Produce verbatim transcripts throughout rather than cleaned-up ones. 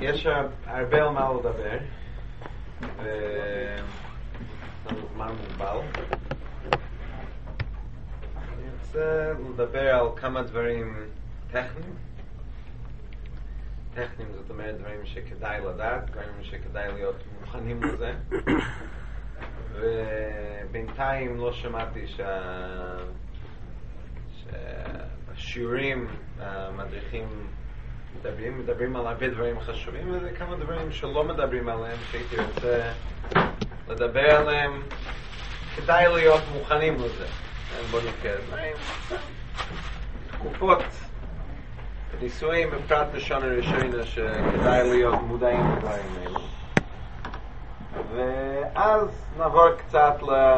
יש הרבה על מה לדבר, ויש לנו זמן מוגבל. אני רוצה לדבר על כמה דברים טכניים. טכניים זאת אומרת דברים שכדאי לדעת, דברים שכדאי להיות מוכנים לזה. ובינתיים לא שמעתי שהשיעורים המדריכים מדברים, מדברים על הרבה דברים חשובים, וזה כמה דברים שלא מדברים עליהם, שהייתי רוצה לדבר עליהם. כדאי להיות מוכנים לזה. בוא נקרא דברים. תקופות, ניסויים, בפרט לשון הראשונה, שכדאי להיות מודעים לדברים האלה. ואז נעבור קצת לדברים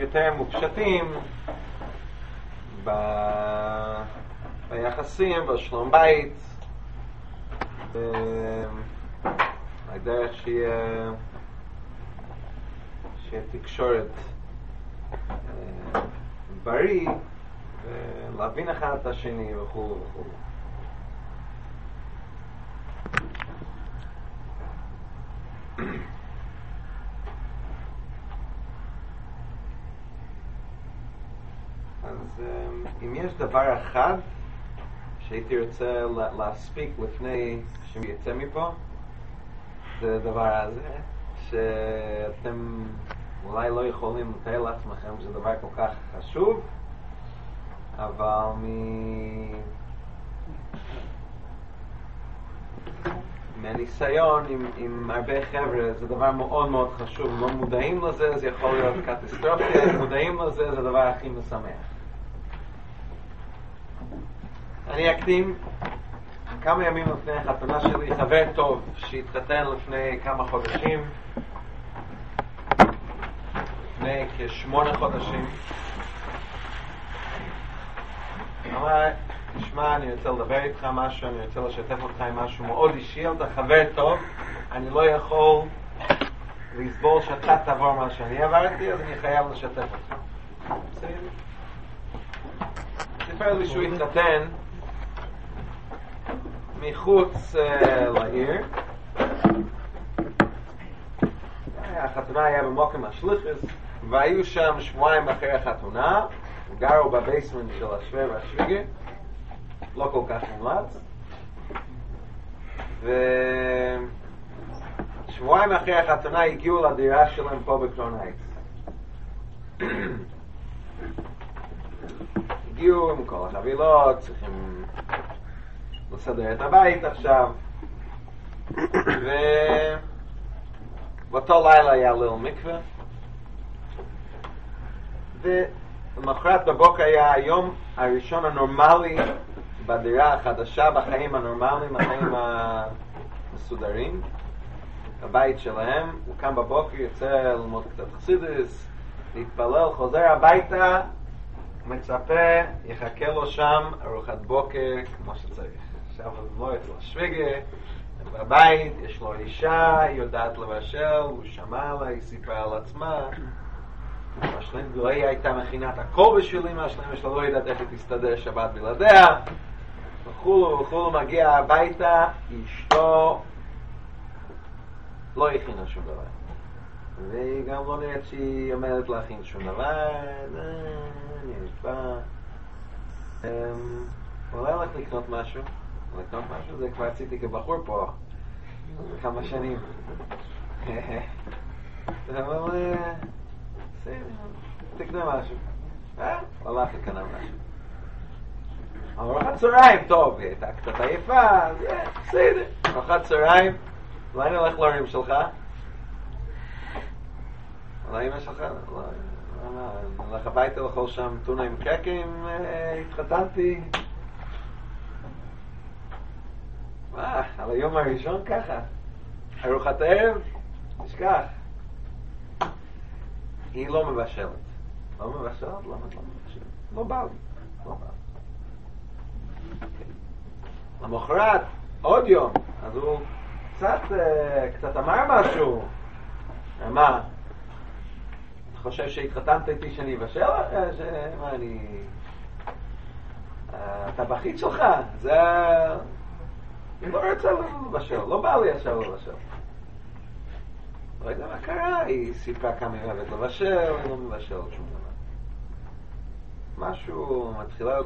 יותר מופשטים ב... ביחסים, בשלום בית, ב... בדרך שיהיה... שיהיה תקשורת בריא ולהבין אחד את השני וכו' וכו'. אז אם יש דבר אחד שהייתי רוצה להספיק לפני שיצא מפה, זה הדבר הזה, שאתם אולי לא יכולים לתאר לעצמכם שזה דבר כל כך חשוב, אבל מ... מהניסיון עם, עם הרבה חבר'ה זה דבר מאוד מאוד חשוב. לא מודעים לזה, זה יכול להיות קטסטרופה. מודעים לזה, זה הדבר הכי משמח. אני אקדים, כמה ימים לפני החתונה שלי, חבר טוב שהתחתן לפני כמה חודשים, לפני כשמונה חודשים, אמר, תשמע, אני רוצה לדבר איתך משהו, אני רוצה לשתף אותך עם משהו מאוד אישי, אתה חבר טוב, אני לא יכול לסבור שאתה תעבור מה שאני עברתי, אז אני חייב לשתף אותך. בסדר? סיפר לי שהוא התחתן מחוץ לעיר. החתונה היה במוקם השליחס, והיו שם שבועיים אחרי החתונה, גרו בבייסמנט של השווה והשוויגה, לא כל כך מומלץ. ושבועיים אחרי החתונה הגיעו לדירה שלהם פה בקרון הייטס. הגיעו עם כל החבילות, צריכים לסדר את הבית עכשיו. ובאותו לילה היה ליל מקווה. ולמחרת בבוקר היה היום הראשון הנורמלי בדירה החדשה, בחיים הנורמליים, בחיים המסודרים. הבית שלהם, הוא קם בבוקר, יוצא ללמוד קצת חסידס, להתפלל, חוזר הביתה, מצפה, יחכה לו שם ארוחת בוקר כמו שצריך. עכשיו הוא לא אצל השוויגה, בבית, יש לו אישה, היא יודעת לבשל, הוא שמע לה, היא סיפרה על עצמה. השלם גוראי הייתה מכינת הכל בשבילים, השלם יש לה לא יודעת איך היא תסתדר שבת בלעדיה. וכולו וכולו מגיע הביתה, אשתו לא הכינה שום דבר. והיא גם לא נראית שהיא עומדת להכין שום דבר. אני נשבע. אולי הולך לקנות משהו. לקנות משהו זה כבר עשיתי כבחור פה. כמה שנים. אבל... תקנה משהו. הולך לקנות משהו. ארוחת צהריים, טוב, היא הייתה קצת עייפה, בסדר. ארוחת צהריים, אולי אני הולך להורים שלך. אולי אמא שלך, אולי... הלך הביתה לאכול שם טונה עם קקים, התחתנתי. מה, על היום הראשון ככה? ארוחת ערב? תשכח. היא לא מבשלת. לא מבשלת? לא מבשלת. לא בא לי. לא בא לי. למחרת, עוד יום, אז הוא קצת, קצת אמר משהו. אמר, חושב שהתחתנת איתי שאני אבשל? מה אני... הטבחית שלך? זה... היא לא רוצה ללכת לשעור, לא בא לי ישר ללשעור. לא יודע מה קרה, היא סיפרה כמה היא אוהבת לבשל, היא לא מבשלת שום דבר. משהו מתחילה,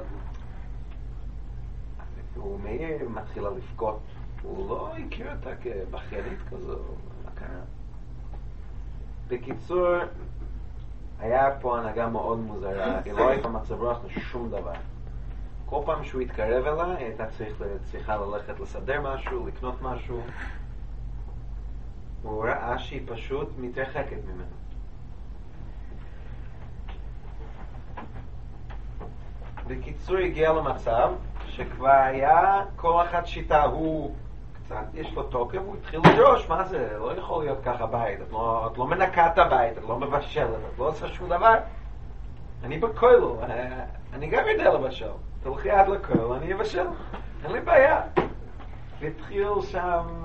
הוא מהיר, מתחילה לבכות. הוא לא הכיר אותה כבחיינית כזו, מה קרה? בקיצור, היה פה הנהגה מאוד מוזרה, היא לא הייתה מצב רוח לשום דבר. כל פעם שהוא התקרב אליה, היא הייתה צריך, צריכה ללכת לסדר משהו, לקנות משהו. הוא ראה שהיא פשוט מתרחקת ממנו. בקיצור, הגיע למצב שכבר היה כל אחת שיטה, הוא קצת, יש לו תוקף, הוא התחיל לדרוש, מה זה? לא יכול להיות ככה בית, את לא, את לא מנקה את הבית, את לא מבשלת, את לא עושה שום דבר. אני בכוילו, אני גם יודע לבשל. תלכי עד לכוילו, אני אבשל. אין לי בעיה. והתחיל שם...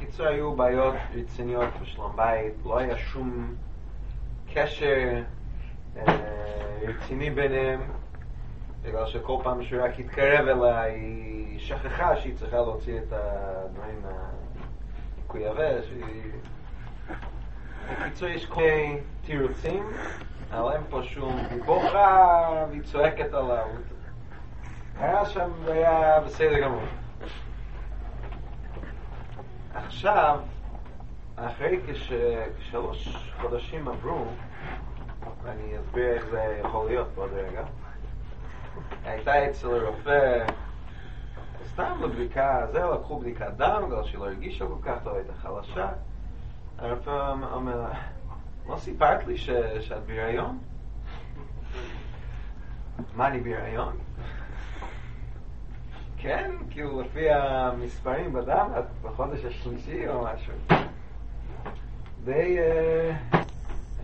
קיצור, היו בעיות רציניות בשלום בית, לא היה שום קשר רציני ביניהם, בגלל שכל פעם שהוא רק התקרב אליה, היא שכחה שהיא צריכה להוציא את הדברים הקויווה, שהיא... בקיצור, יש כל מיני תירוצים, עליהם פה שום בוכה, והיא צועקת עליו. היה שם, היה בסדר גמור. עכשיו, אחרי כשלוש חודשים עברו, אני אסביר איך זה יכול להיות פה דרגע, הייתה אצל הרופא סתם לבדיקה, זה לקחו בדיקת דם, בגלל שהיא לא הרגישה כל כך טוב, הייתה חלשה. הרופא אומר, לא סיפרת לי ש... שאת בהיריון? מה, אני בהיריון? כן, כאילו לפי המספרים בדם, את בחודש השלישי או משהו. די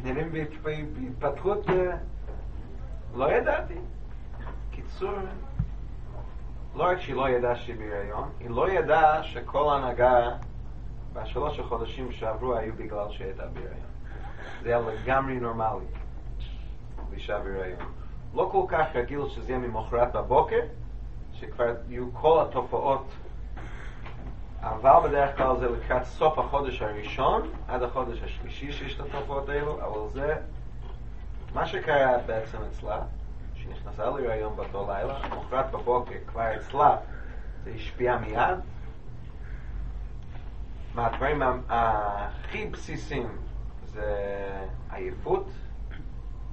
עניינים בהתפתחות, לא ידעתי. קיצור, לא רק שהיא לא ידעה שהיא בהיריון, היא לא ידעה שכל ההנהגה בשלוש החודשים שעברו היו בגלל שהיא הייתה בהיריון. זה היה לגמרי נורמלי, אישה בהיריון. לא כל כך רגיל שזה יהיה ממחרת בבוקר, שכבר יהיו כל התופעות, אבל בדרך כלל זה לקראת סוף החודש הראשון עד החודש השלישי שיש את התופעות האלו. אבל זה מה שקרה בעצם אצלה, שנכנסה להיריון באותו לילה, מוחרת בבוקר כבר אצלה זה השפיע מיד. מהדברים הכי בסיסיים זה עייפות,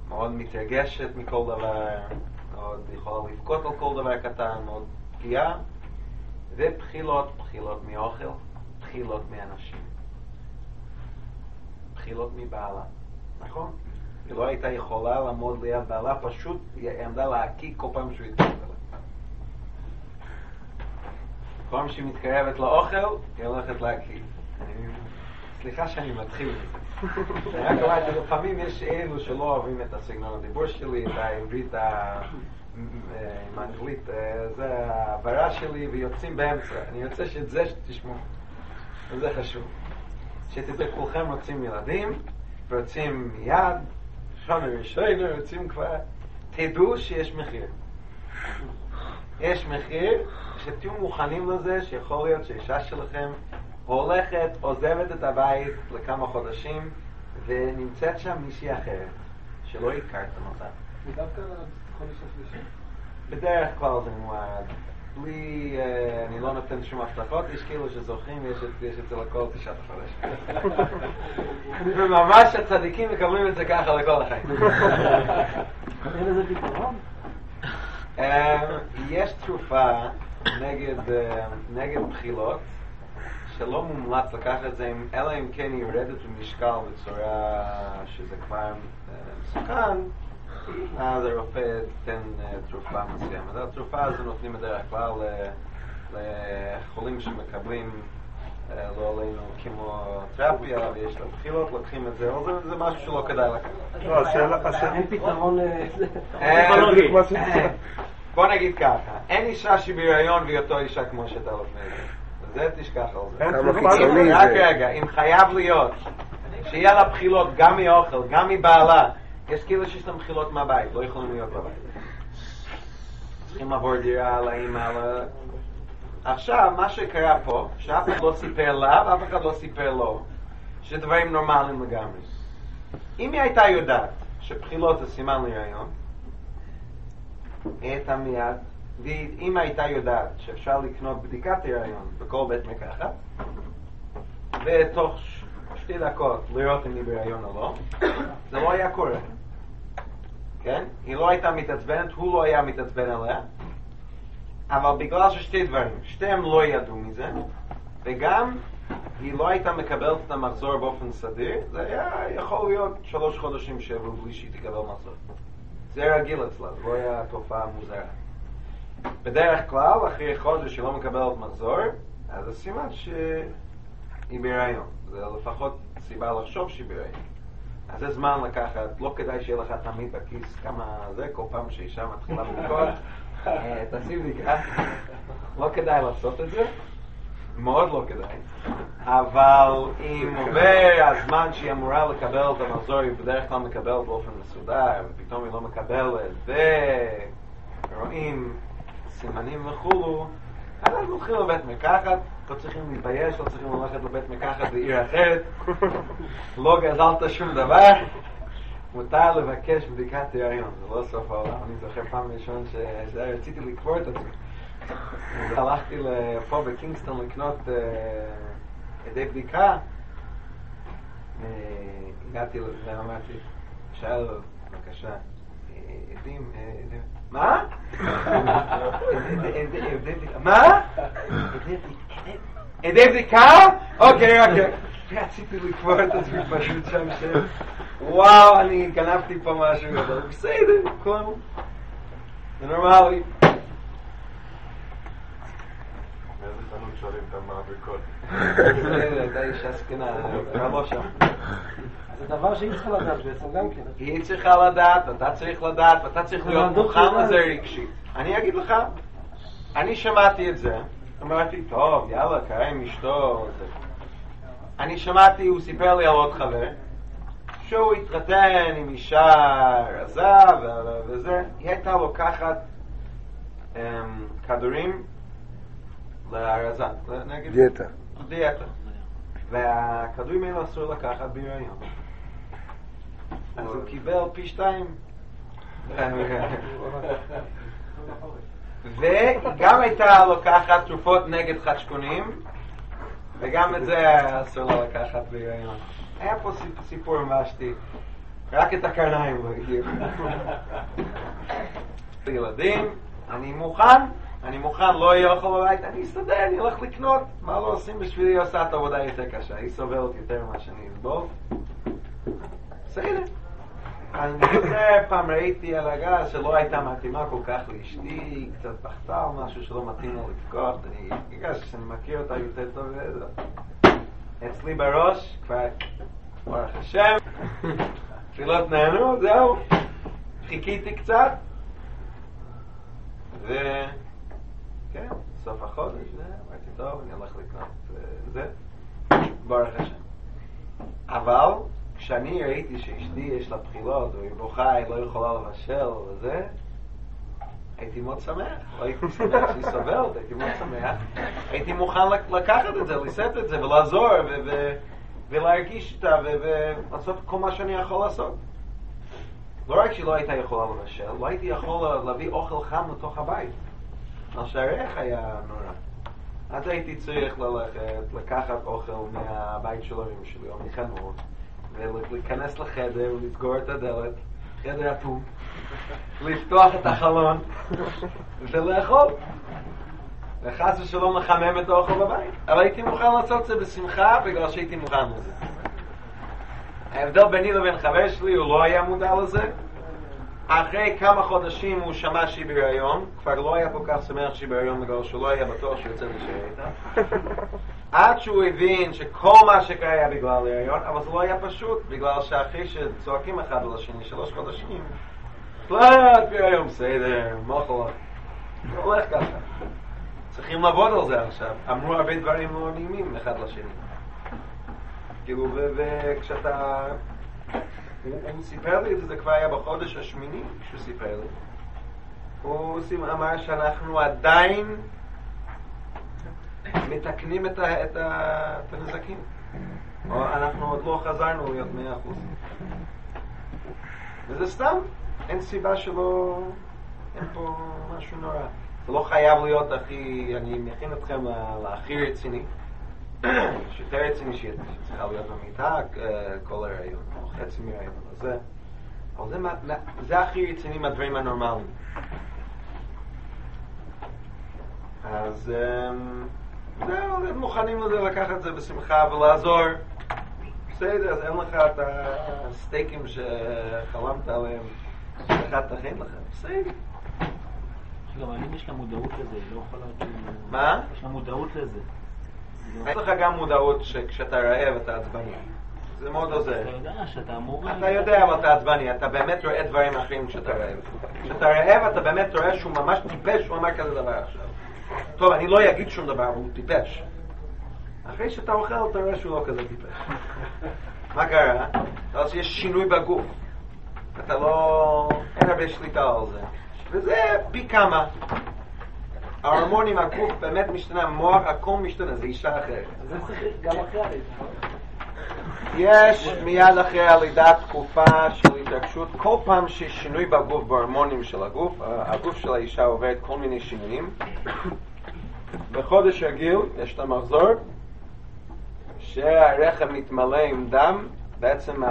מאוד מתרגשת מכל דבר, מאוד יכולה לבכות על כל דבר קטן, מאוד פגיעה, ובחילות, בחילות מאוכל, בחילות מאנשים, בחילות מבעלה, נכון? היא לא הייתה יכולה לעמוד ליד בעלה, פשוט היא עמדה להקיק כל פעם שהוא התקרבת לה. כל פעם שהיא מתקרבת לאוכל, היא הולכת להקיק. אני... סליחה שאני מתחיל מזה. אני רק רואה את לפעמים יש אלו שלא אוהבים את הסגנון הדיבור שלי, את העברית המנגלית, זה העברה שלי, ויוצאים באמצע. אני רוצה שאת זה שתשמעו, וזה חשוב. שתדעו, כולכם רוצים ילדים, ורוצים יד, ראשון וראשון, רוצים כבר... תדעו שיש מחיר. יש מחיר, שתהיו מוכנים לזה, שיכול להיות שאישה שלכם הולכת, עוזבת את הבית לכמה חודשים, ונמצאת שם מישהי אחרת, שלא הכרתם אותה. ודווקא חודש השלישי? בדרך כלל זה מועד. בלי, אני לא נותן שום הבטחות, יש כאילו שזוכים, יש אצל הכל תשעת החודש. וממש הצדיקים מקבלים את זה ככה לכל החיים. אין איזה פתרון? יש תרופה נגד בחילות, שלא מומלץ לקחת את זה, אלא אם כן היא יורדת במשקל בצורה שזה כבר מסוכן, אז הרופא תן תרופה מסוימת. התרופה הזו נותנים בדרך כלל לחולים שמקבלים לא עלינו כימותרפיה, ויש לה בחילות, לוקחים את זה, אבל זה משהו שלא כדאי לקחת. לא, השאלה... אין פתרון... בוא נגיד ככה, אין אישה שבהיריון והיא אותו אישה כמו שאתה לפני זה. זה תשכח על זה. רק רגע, אם חייב להיות שיהיה לה בחילות גם מאוכל, גם מבעלה, יש כאילו שיש לה בחילות מהבית, לא יכולים להיות בבית. צריכים לעבור דירה על האמא, על... עכשיו, מה שקרה פה, שאף אחד לא סיפר לה, אף אחד לא סיפר לו, שדברים נורמליים לגמרי. אם היא הייתה יודעת שבחילות זה סימן להיריון, היא הייתה מיד, ואם הייתה יודעת שאפשר לקנות בדיקת היריון בכל בית מקחת, ותוך שתי דקות לראות אם היא בהיריון או לא, זה לא היה קורה. כן? היא לא הייתה מתעצבנת, הוא לא היה מתעצבן עליה, אבל בגלל ששתי דברים, שתיהם לא ידעו מזה, וגם היא לא הייתה מקבלת את המחזור באופן סדיר, זה היה יכול להיות שלוש חודשים שעברו בלי שהיא תקבל מחזור. זה רגיל אצלה, זה לא היה תופעה מוזרה. בדרך כלל, אחרי חודש שלא מקבלת מחזור, אז זה סימן שהיא בהיריון. זה לפחות סיבה לחשוב שהיא בהיריון. אז זה זמן לקחת, לא כדאי שיהיה לך תמיד בכיס כמה זה, כל פעם שאישה מתחילה בדיקות, תעשי בדיקה. לא כדאי לעשות את זה, מאוד לא כדאי, אבל אם עובר הזמן שהיא אמורה לקבל את המחזור, היא בדרך כלל מקבלת באופן מסודר, ופתאום היא לא מקבלת, ורואים סימנים וכולו, אז אנחנו הולכים לבית מקחת, לא צריכים להתבייש, לא צריכים ללכת לבית מקחת לעיר אחרת, לא גזלת שום דבר, מותר לבקש בדיקת היריון, זה לא סוף העולם. אני זוכר פעם ראשון שרציתי לקבור את עצמי. אז הלכתי פה בקינגסטון לקנות עדי בדיקה, הגעתי ואמרתי, שאל, בבקשה, עדים, עדים, מה? מה? עדי בדיקה? אוקיי, אוקיי. רציתי לקבור את עצמי פשוט שם שם. וואו, אני גנבתי פה משהו. בסדר, כלום. זה נורמלי. מאיזה חנות שואלים את המעביקות? בסדר, אתה אישה סכנה, אתה לא שם. זה דבר שהיא צריכה לדעת בעצם גם כן. היא צריכה לדעת, אתה צריך לדעת, ואתה צריך להיות מוכן לזה רגשית. אני אגיד לך, אני שמעתי את זה, אמרתי, טוב, יאללה, קרה עם אשתו. אני שמעתי, הוא סיפר לי על עוד חבר, שהוא התחתן עם אישה רזה וזה, היא הייתה לוקחת כדורים להרזה, נגיד? דיאטה. דיאטה. והכדורים האלה אסור לקחת בהיריון. אז הוא קיבל פי שתיים. וגם הייתה לוקחת תרופות נגד חדשקונים, וגם את זה אסור לה לקחת בהיריון. היה פה סיפור משתי, רק את הקרניים לא הגיעו. ילדים, אני מוכן, אני מוכן, לא יהיה אוכל בבית, אני אסתדר, אני הולך לקנות. מה לא עושים בשבילי? היא עושה את עבודה יותר קשה, היא סובלת יותר ממה שאני אסבול. בסדר. אני חושב, פעם ראיתי על הגז שלא הייתה מתאימה כל כך לאשתי, קצת פחתה או משהו שלא מתאים לו לתקות, אני חושב שאני מכיר אותה יותר טוב וזה. אצלי בראש, כבר, ברוך השם, תפילות נהנו, זהו, חיכיתי קצת, ו... כן, סוף החודש, אמרתי טוב, אני הולך לקנות זה, ברוך השם. אבל, כשאני ראיתי שאשתי יש לה בחילות, והיא בוכה, היא לא יכולה לבשל וזה, הייתי מאוד שמח, לא הייתי שמח שהיא סובלת, הייתי מאוד שמח. הייתי מוכן לקחת את זה, לשאת את זה ולעזור ולהרגיש איתה ולעשות כל מה שאני יכול לעשות. לא רק שהיא לא הייתה יכולה לבשל, לא הייתי יכול להביא אוכל חם לתוך הבית. מה שהריח היה נורא. אז הייתי צריך ללכת, לקחת אוכל מהבית של הורים שלי או מחנות, ולהיכנס לחדר ולסגור את הדלת, חדר אטום, לפתוח את החלון ולאכול, וחס ושלום לחמם את האוכל בבית. אבל הייתי מוכן לעשות את זה בשמחה בגלל שהייתי מוכן לזה. ההבדל ביני לבין חבר שלי, הוא לא היה מודע לזה. אחרי כמה חודשים הוא שמע שהיא בהיריון, כבר לא היה כל כך שמח שהיא בהיריון בגלל שהוא לא היה בטוח שיוצא להישאר איתה, עד שהוא הבין שכל מה שקרה היה בגלל ההיריון, אבל זה לא היה פשוט, בגלל שאחרי שצועקים אחד על השני שלוש חודשים, תלעת בהיריון, בסדר, מוכלו, זה הולך ככה. צריכים לעבוד על זה עכשיו, אמרו הרבה דברים לא נעימים אחד לשני. כאילו, וכשאתה... הוא סיפר לי, וזה כבר היה בחודש השמיני שהוא סיפר לי, הוא סימן שאנחנו עדיין מתקנים את הנזקים. אנחנו עוד לא חזרנו להיות מאה אחוז. וזה סתם, אין סיבה שלא, אין פה משהו נורא. זה לא חייב להיות הכי, אני מכין אתכם להכי רציני, שיותר רציני שצריכה להיות במיטה, כל הרעיון, או חצי מרעיון, זה. אבל זה הכי רציני מהדברים הנורמליים. אז זהו, מוכנים לזה לקחת את זה בשמחה ולעזור. בסדר, אז אין לך את הסטייקים שחלמת עליהם, שאחד תכין לך. בסדר. לא, אבל אם יש לה מודעות לזה, היא לא יכולה... מה? יש לה מודעות לזה. יש לך גם מודעות שכשאתה רעב אתה עצבני. זה מאוד עוזר. אתה יודע שאתה אמור... אתה יודע אבל אתה עצבני, אתה באמת רואה דברים אחרים כשאתה רעב. כשאתה רעב אתה באמת רואה שהוא ממש טיפש, הוא אמר כזה דבר עכשיו. טוב, אני לא אגיד שום דבר, הוא טיפש. אחרי שאתה אוכל אתה רואה שהוא לא כזה טיפש. מה קרה? אז יש שינוי בגוף. אתה לא... אין הרבה שליטה על זה. וזה פי כמה. ההורמונים, הגוף באמת משתנה, מוח, הכל משתנה, זה אישה אחרת. זה צריך גם אחרי הלידה. יש מיד אחרי הלידה תקופה של התרגשות. כל פעם שיש שינוי בגוף, בהורמונים של הגוף, הגוף של האישה עובד כל מיני שינויים. בחודש הגיל יש את המחזור, שהרחם מתמלא עם דם, בעצם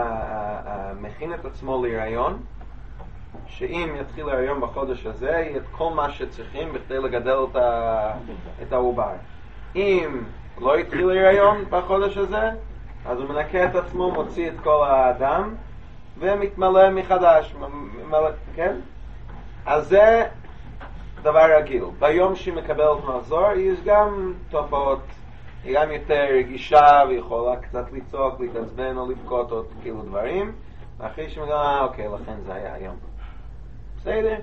מכין את עצמו להיריון. שאם יתחיל היום בחודש הזה, יהיה את כל מה שצריכים בכדי לגדל את העובר. אם לא יתחיל היום בחודש הזה, אז הוא מנקה את עצמו, מוציא את כל האדם, ומתמלא מחדש. כן? אז זה דבר רגיל. ביום שהיא מקבלת מחזור, יש גם תופעות, היא גם יותר רגישה, ויכולה קצת לצעוק, להתעצבן או לבכות או כאילו דברים. ואחרי שמגלה, אה, אוקיי, לכן זה היה היום. בסדר?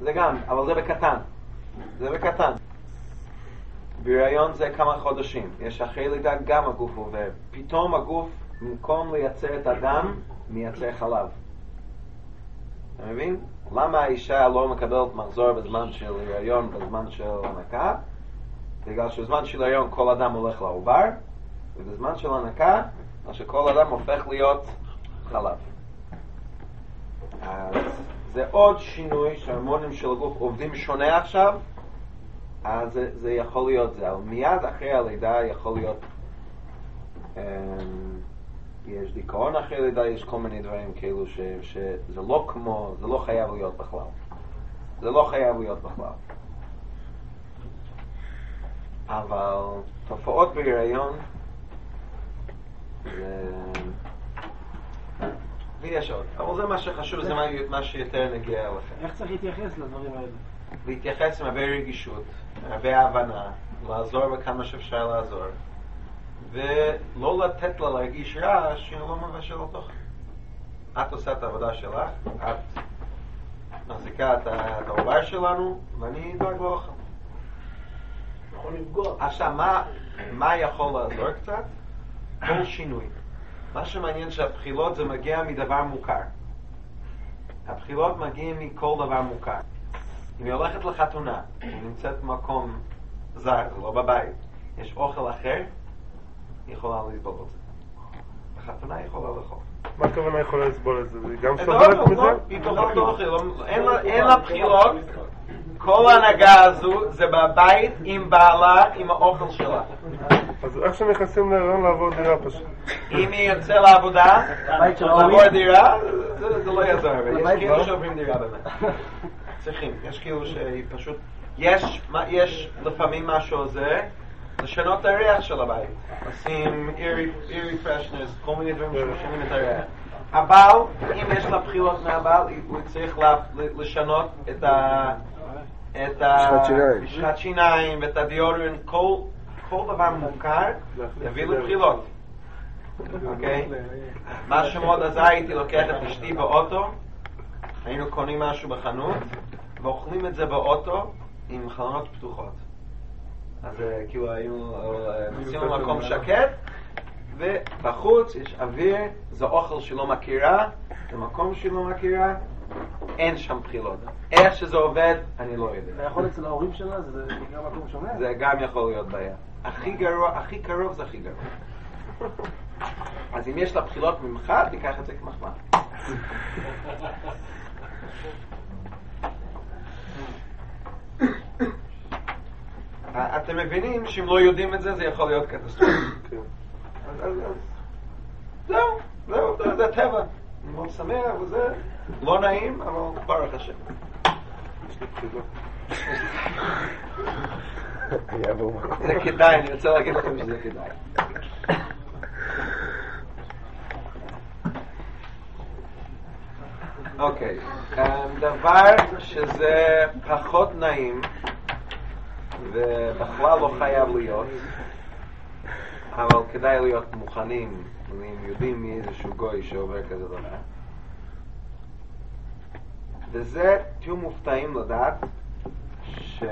זה גם, אבל זה בקטן. זה בקטן. בהיריון זה כמה חודשים. יש אחרי לידה גם הגוף עובר. פתאום הגוף, במקום לייצר את הדם, מייצר חלב. אתה מבין? למה האישה לא מקבלת מחזור בזמן של היריון, בזמן של הנקה? בגלל שבזמן של היריון כל הדם הולך לעובר, ובזמן של הנקה, מה שכל הדם הופך להיות חלב. אז... זה עוד שינוי שההורמונים של הגוף עובדים שונה עכשיו, אז זה, זה יכול להיות זה. מיד אחרי הלידה יכול להיות, אה, יש דיכאון אחרי הלידה, יש כל מיני דברים כאילו ש, שזה לא כמו, זה לא חייב להיות בכלל. זה לא חייב להיות בכלל. אבל תופעות בהיריון, זה... ויש עוד, אבל זה מה שחשוב, זה מה שיותר נגיע לכם. איך צריך להתייחס לדברים האלה? להתייחס עם הרבה רגישות, הרבה הבנה, לעזור בכמה שאפשר לעזור, ולא לתת לה להרגיש רע שהיא לא מבשלת אותך. את עושה את העבודה שלך, את מחזיקה את העובר שלנו, ואני דואג לאוכל. יכול לפגוע. עכשיו, מה יכול לעזור קצת? כל שינוי. מה שמעניין שהבחילות זה מגיע מדבר מוכר. הבחילות מגיעים מכל דבר מוכר. אם היא הולכת לחתונה, היא נמצאת במקום זר, זה לא בבית, יש אוכל אחר, היא יכולה לסבול את זה. בחתונה היא יכולה לאכול. מה הכוונה יכולה לסבול את זה? היא גם סובלת מזה? היא תאכל אוכל, אין לה בחילות. כל ההנהגה הזו זה בבית עם בעלה, עם האוכל שלה. אז איך שנכנסים להיריון לעבור דירה פשוט? אם היא יוצא לעבודה, לעבור דירה, זה לא יעזור. יש כאילו שעוברים דירה באמת. צריכים. יש כאילו שהיא פשוט... יש לפעמים מה שעוזר, לשנות את הריח של הבית. עושים אירי פרשנרס, כל מיני דברים שמשנים את הריח. אבל, אם יש לה בחילות מהבעל, הוא צריך לשנות את ה... את המשחת שיניים ואת הדיאורן, כל... כל דבר מוכר יביא לבחילות. אוקיי? מה שמאוד עזר, הייתי לוקח את אשתי באוטו, היינו קונים משהו בחנות, ואוכלים את זה באוטו עם חלונות פתוחות. אז כאילו היינו מוצאים למקום שקט, ובחוץ יש אוויר, זה אוכל שלא מכירה, זה מקום שלא מכירה, אין שם בחילות. איך שזה עובד, אני לא יודע. זה יכול אצל ההורים שלה, זה גם מקום שונה? זה גם יכול להיות בעיה. הכי גרוע, הכי קרוב זה הכי גרוע. אז אם יש לה בחילות ממך, תיקח את זה כמחמאה. אתם מבינים שאם לא יודעים את זה, זה יכול להיות קטסטרופה. זהו, זהו, זה טבע. אני מאוד שמח, וזה לא נעים, אבל ברוך השם. יש לי פחידות. זה כדאי, אני רוצה להגיד לכם שזה כדאי. אוקיי, דבר שזה פחות נעים, ובכלל לא חייב להיות, אבל כדאי להיות מוכנים, אם יודעים מי איזשהו גוי שעובר כזה דבר. וזה, תהיו מופתעים לדעת ש...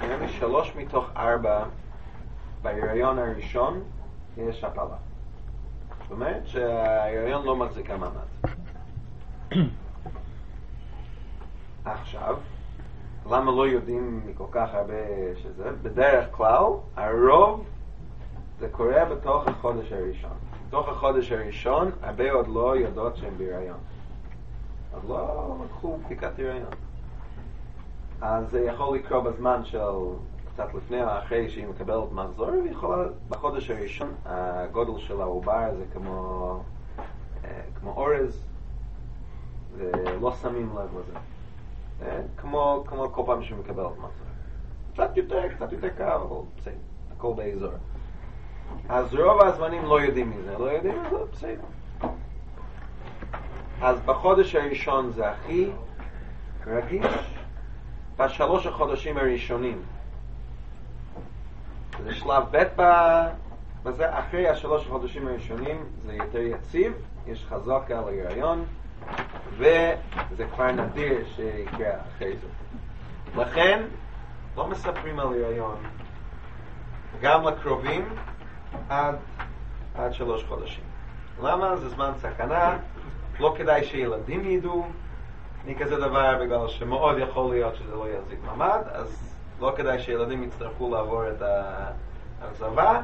אני שלוש מתוך ארבע בהיריון הראשון יש הפלה. זאת אומרת שההיריון לא מחזיקה מעמד. עכשיו, למה לא יודעים מכל כך הרבה שזה? בדרך כלל, הרוב זה קורה בתוך החודש הראשון. בתוך החודש הראשון, הרבה עוד לא יודעות שהן בהיריון. אז לא לקחו בדיקת היריון. אז זה יכול לקרוא בזמן של קצת לפני או אחרי שהיא מקבלת מחזור, ויכולה בחודש הראשון הגודל של העובר זה כמו, כמו אורז, ולא שמים לב לזה. כמו, כמו כל פעם שמקבלת מחזור. קצת יותר, קצת יותר קר, אבל בסדר, הכל באזור. אז רוב הזמנים לא יודעים מזה, לא יודעים מזה, בסדר. אז בחודש הראשון זה הכי רגיש, בשלוש החודשים הראשונים. זה שלב ב' בזה, אחרי השלוש החודשים הראשונים זה יותר יציב, יש חזקה על ההיריון, וזה כבר נדיר שיקרה אחרי זה. לכן, לא מספרים על ההיריון, גם לקרובים, עד, עד שלוש חודשים. למה? זה זמן סכנה, לא כדאי שילדים ידעו, אני כזה דבר בגלל שמאוד יכול להיות שזה לא יחזיק מעמד, אז לא כדאי שילדים יצטרכו לעבור את ההרזבה,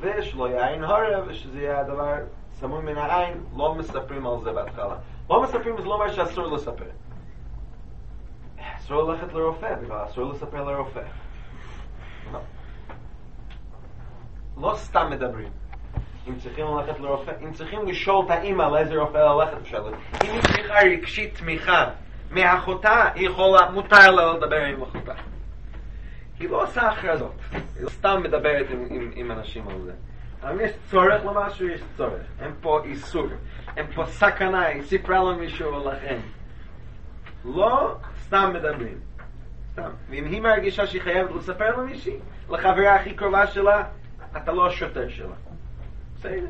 ושלא יהיה עין הורף, ושזה יהיה הדבר סמוי מן העין, לא מספרים על זה בהתחלה. לא מספרים, זה לא אומר שאסור לספר. אסור ללכת לרופא, בגלל אסור לספר לרופא. לא. לא סתם מדברים. אם צריכים ללכת לרופא, אם צריכים לשאול את האמא לאיזה רופא ללכת אפשר ללכת. אם היא צריכה רגשית תמיכה מאחותה, היא יכולה, מותר לה לדבר עם אחותה. היא לא עושה הכרזות, היא סתם מדברת עם, עם, עם אנשים על זה. אבל יש צורך למשהו, יש צורך. אין פה איסור, אין פה סכנה, היא סיפרה למישהו ולכן. לא סתם מדברים. סתם. ואם היא מרגישה שהיא חייבת לספר למישהי, לחברה הכי קרובה שלה, אתה לא השוטר שלה. בסדר.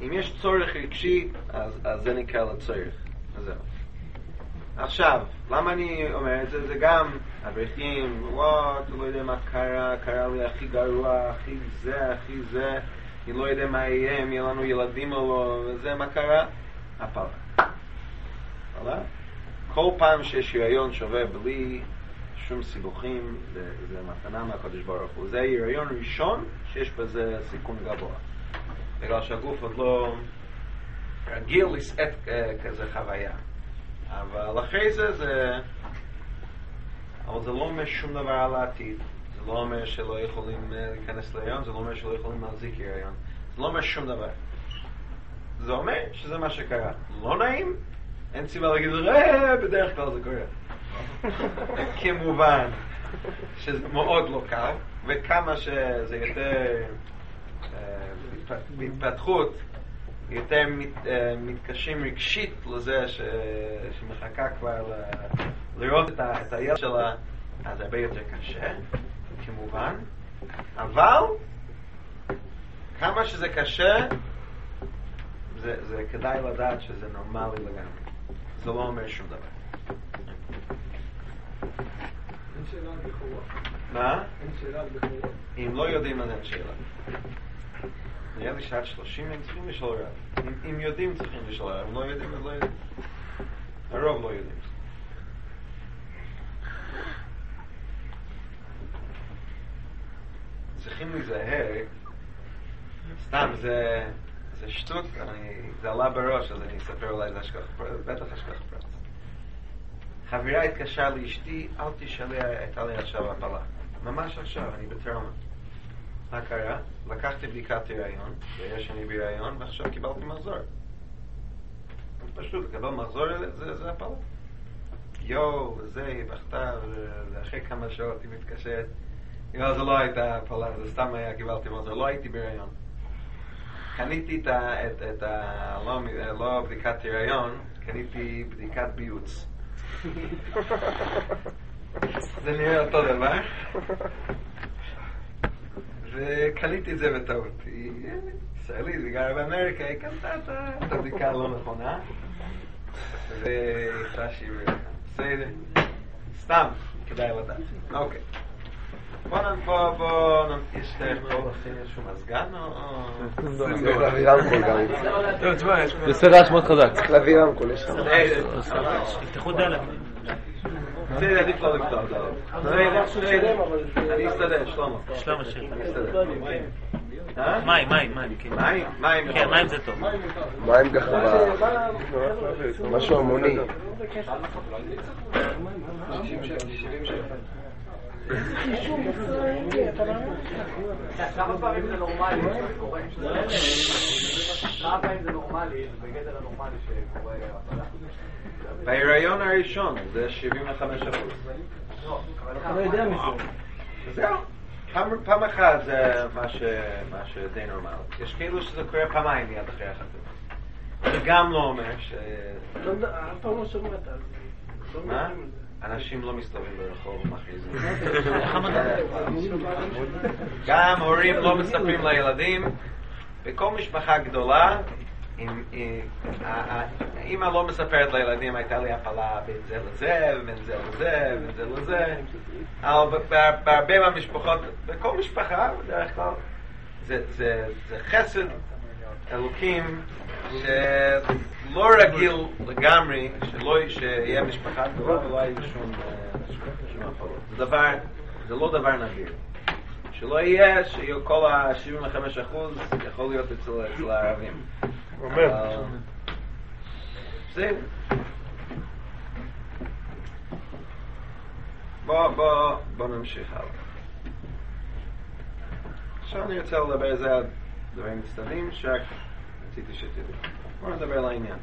אם יש צורך רגשי, אז, אז זה נקרא לצורך. זהו. עכשיו, למה אני אומר את זה? זה גם אברכים, וואו, אתה לא יודע מה קרה, קרה לי הכי גרוע, הכי זה, הכי זה, אני לא יודע מה יהיה, אם יהיה לנו ילדים או לא, וזה מה קרה? הפלה. הפלה? כל פעם שיש היריון שווה בלי שום סיבוכים, זה, זה מתנה מהקדוש ברוך הוא. זה היריון ראשון שיש בזה סיכון גבוה. בגלל שהגוף עוד לא רגיל לשאת כזה חוויה. אבל אחרי זה זה... אבל זה לא אומר שום דבר על העתיד. זה לא אומר שלא יכולים להיכנס להיריון, זה לא אומר שלא יכולים להזיק להיריון. זה לא אומר שום דבר. זה אומר שזה מה שקרה. לא נעים, אין סיבה להגיד, אה, בדרך כלל זה קורה. כמובן שזה מאוד לא קל, וכמה שזה יותר אה, בהתפתחות, יותר מת, uh, מתקשים רגשית לזה ש... שמחכה כבר ל... לראות את, ה... את הילד שלה, אז הרבה יותר קשה, כמובן. אבל כמה שזה קשה, זה, זה כדאי לדעת שזה נורמלי לגמרי. זה לא אומר שום דבר. אין שאלה על בחורה. מה? אין שאלה על בחורה. אם לא יודעים, אז אין שאלה. יהיה בשעה שלושים הם צריכים לשאול רב. אם יודעים צריכים לשאול רב, אם לא יודעים אז לא יודעים. הרוב לא יודעים. צריכים להיזהר, סתם זה זה שטות, זה עלה בראש, אז אני אספר אולי זה השכח פרט, בטח השכח פרט. חברה התקשרה לאשתי, אל תשאלי, הייתה לי עכשיו הפלה. ממש עכשיו, אני בטראומה. מה קרה? לקחתי בדיקת היריון, ויש אני בהיריון, ועכשיו קיבלתי מחזור. פשוט, לקבל מחזור זה, זה הפלה. יו, זה, היא בכתה, ואחרי כמה שעות היא מתקשרת. יו, זה לא הייתה הפלה, זה סתם היה, קיבלתי מחזור, לא הייתי בהיריון. קניתי את ה... את, את ה לא, לא בדיקת היריון, קניתי בדיקת ביוץ. זה נראה אותו דבר. וקליתי את זה בטעות. היא ישראלית, היא גרה באמריקה, היא קנתה את הבדיקה הלא נכונה. והיא עשה שהיא בסדר. סתם, כדאי לדעת. אוקיי. בוא נבוא, בוא נמתיש לראות אחרי איזשהו מזגן או... צריך להביא רמקול גם. טוב, תשמע, זה עושה רעש מאוד חזק. צריך להביא רמקול, יש שם. תפתחו דלת. זה ידיף לא לקטוע, לא. אני אסתדר, שלמה. שלמה שיר. אני אסתדר. מים, מים, מים. מים? מים. כן, מים זה טוב. מים גחמה. משהו המוני. שישים שיר. כמה פעמים זה נורמלי שקורה? כמה פעמים זה נורמלי, בגדר הנורמלי שקורה הפעלה? בהיריון הראשון זה שבעים וחמישה אחוז. לא, אני יודע מזה. זהו, פעם אחת זה מה שדי נורמלי. יש כאילו שזה קורה פעמיים מיד אחרי החתונה. זה גם לא אומר ש... אף פעם לא שומעת על זה. מה? אנשים לא מסתובבים ברחוב ומכריזים. גם הורים לא מספרים לילדים. בכל משפחה גדולה, האמא לא מספרת לילדים, הייתה לי הפלה בין זה לזה, בין זה לזה, בין זה לזה. אבל בהרבה מהמשפחות, בכל משפחה, בדרך כלל, זה חסד אלוקים שלא רגיל לגמרי שלא יהיה משפחה גדולה ולא יהיה שום הפלות. זה דבר, זה לא דבר נדיר. שלא יהיה שכל ה-שבעים וחמישה אחוז יכול להיות אצל הערבים. בסדר. בוא נמשיך הלאה. עכשיו אני רוצה לדבר על זה דברים מצטדים, שרק רציתי שתדעו. בואו נדבר לעניין.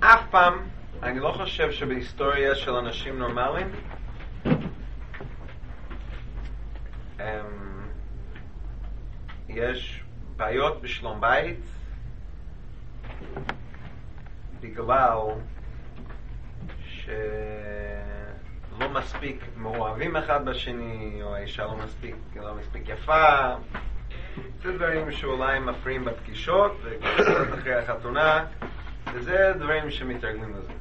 אף פעם, אני לא חושב שבהיסטוריה של אנשים נורמליים אממ יש בעיות בשלום בית בגלל שלא מספיק מאוהבים אחד בשני, או האישה לא מספיק, לא מספיק יפה. זה דברים שאולי מפריעים בפגישות ואחרי החתונה, וזה דברים שמתרגלים לזה.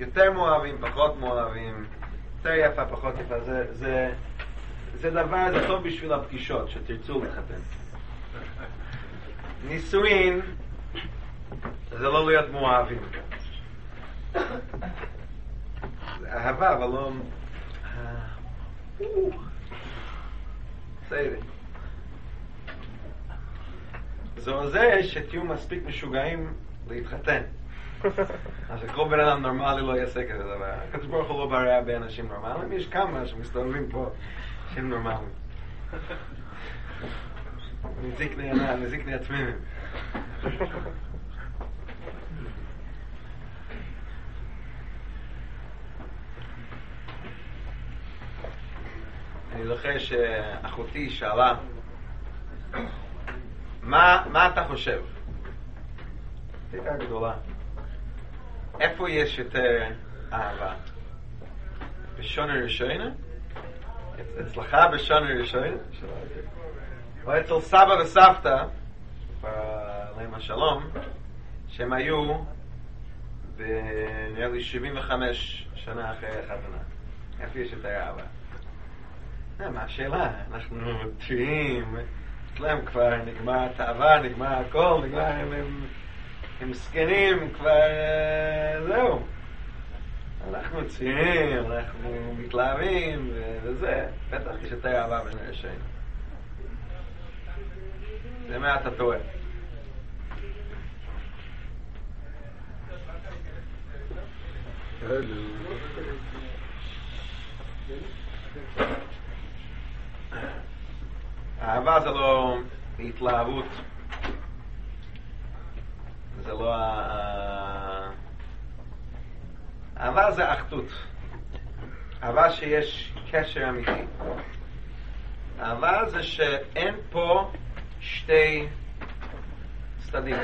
יותר מאוהבים, פחות מאוהבים, יותר יפה, פחות יפה, זה... זה זה דבר, זה טוב בשביל הפגישות, שתרצו לחתן. נישואין, זה לא להיות מאוהבים. זה אהבה, אבל לא... בסדר. זה עוזר שתהיו מספיק משוגעים להתחתן. אז כל בן אדם נורמלי לא יעשה כזה דבר. הקדוש ברוך הוא לא ברא הרבה אנשים נורמליים, יש כמה שמסתובבים פה. שם נורמלי. נזיק נהנה, נזיק נעצמם. אני זוכר שאחותי שאלה, מה אתה חושב? תקה גדולה. איפה יש יותר אהבה? בשון הראשונה? אצלך בשנה ראשונה? או אצל סבא וסבתא, עליהם השלום, שהם היו בנראה לי שבעים וחמש שנה אחרי החתונה. איפה יש את האבא? מה השאלה? אנחנו תביעים, אצלם כבר נגמר תאווה, נגמר הכל, נגמר, הם סקנים, כבר זהו. אנחנו צעירים, אנחנו מתלהבים וזה, בטח יש את האהבה בנראה שאין. זה מה אתה טועה. האהבה זה לא התלהבות, זה לא ה... אהבה זה אחדות, אהבה שיש קשר אמיתי. אהבה זה שאין פה שתי צדדים,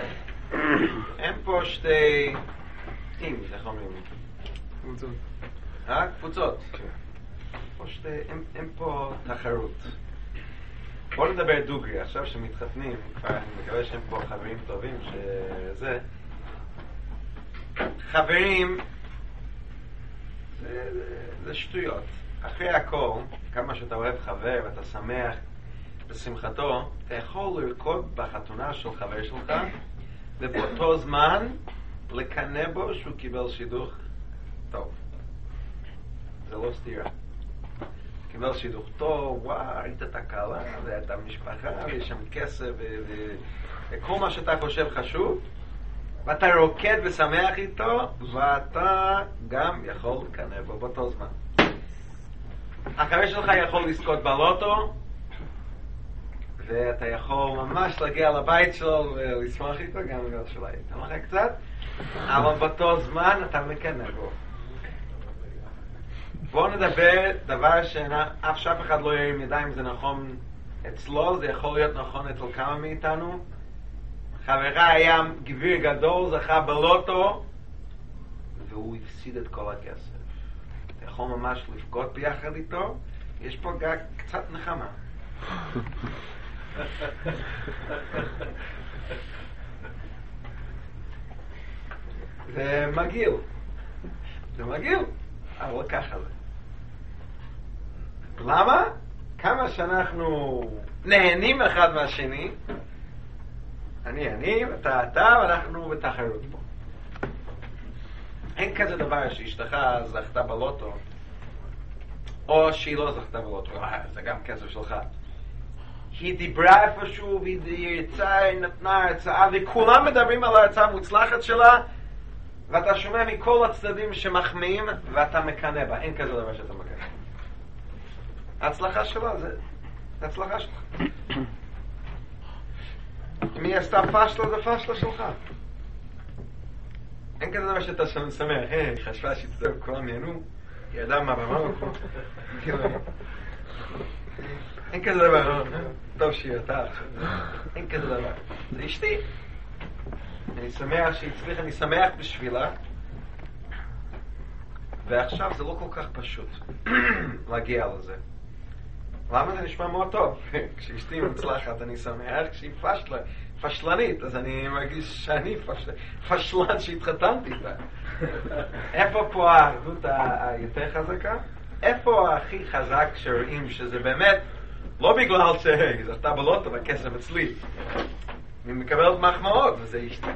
אין פה שתי קטעים, איך אומרים? קבוצות. אה? קבוצות. אין פה תחרות. בואו נדבר דוגרי, עכשיו שמתחתנים, אני מקווה שהם פה חברים טובים שזה. חברים, זה, זה שטויות. אחרי הכל, כמה שאתה אוהב חבר ואתה שמח בשמחתו, אתה יכול לרקוד בחתונה של חבר שלך, ובאותו זמן לקנא בו שהוא קיבל שידוך טוב. זה לא סתירה. קיבל שידוך טוב, וואו, ראית את הקהלה, את המשפחה, יש שם כסף, וכל מה שאתה חושב חשוב, ואתה רוקד ושמח איתו, ואתה גם יכול לקנא בו באותו זמן. החבר שלך יכול לזכות בלוטו, ואתה יכול ממש להגיע לבית שלו ולשמח איתו, גם בגלל שלא היית לך קצת, אבל באותו זמן אתה מקנא בו. בואו נדבר דבר שאף שאף אחד לא ירים ידיים אם זה נכון אצלו, זה יכול להיות נכון אצל כמה מאיתנו. חברה היה גביר גדול, זכה בלוטו, והוא הפסיד את כל הכסף. אתה יכול ממש לפגות ביחד איתו, יש פה גם קצת נחמה. זה מגיל. זה מגיל. אבל ככה זה. למה? כמה שאנחנו נהנים אחד מהשני, אני אני, אתה אתה, ואנחנו בתחרות פה. אין כזה דבר שאשתך זכתה בלוטו, או שהיא לא זכתה בלוטו, זה גם כסף שלך. היא דיברה איפשהו, והיא נתנה הרצאה, וכולם מדברים על ההרצאה המוצלחת שלה, ואתה שומע מכל הצדדים שמחמיאים, ואתה מקנא בה. אין כזה דבר שאתה מקנא. ההצלחה שלה זה... ההצלחה שלך. מי עשתה פשלה זה פשלה שלך. אין כזה דבר שאתה שמח. היי, חשבה שתדעו, כולם יענו. היא ידעה מה במה מקום. אין כזה דבר. טוב שהיא אותה. אין כזה דבר. זה אשתי. אני שמח שהצליח, אני שמח בשבילה. ועכשיו זה לא כל כך פשוט להגיע לזה. למה זה נשמע מאוד טוב? כשאשתי מצלחת אני שמח, כשהיא פשלה, פשלנית, אז אני מרגיש שאני פשל... פשלן שהתחתנתי איתה. איפה פה האחדות היותר חזקה? איפה הכי חזק שרואים שזה באמת לא בגלל שזכתה בלוטו והכסף אצלי. אני מקבלת מחמאות, וזה אשתי.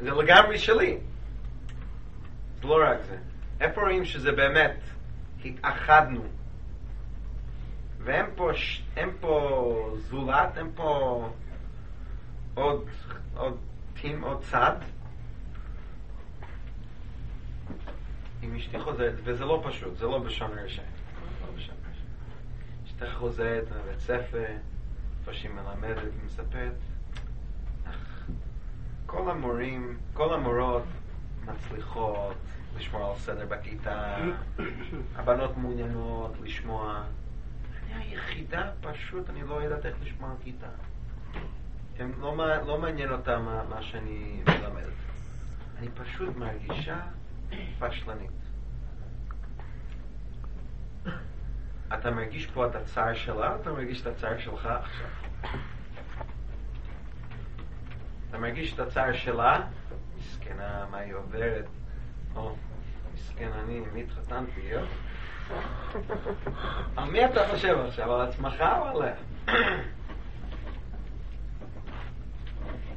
זה לגמרי שלי. זה לא רק זה. איפה רואים שזה באמת התאחדנו? ואין פה, אין פה זולת, אין פה עוד, עוד טים, עוד צד. אם אשתי חוזרת, וזה לא פשוט, זה לא בשון ראשון. אשתי חוזרת בבית ספר, איפה שהיא מלמדת ומספרת. כל המורים, כל המורות מצליחות לשמוע על סדר בכיתה, הבנות מעוניינות לשמוע. אני היחידה פשוט, אני לא יודעת איך לשמוע על כיתה. הם לא, לא מעניין אותה מה, מה שאני מלמדת. אני פשוט מרגישה פשלנית. אתה מרגיש פה את הצער שלה, אתה מרגיש את הצער שלך עכשיו? אתה מרגיש את הצער שלה? מסכנה, מה היא עוברת? או, מסכן אני, מי התחתנתי, יו? על מי אתה חושב עכשיו? על עצמך או עליה?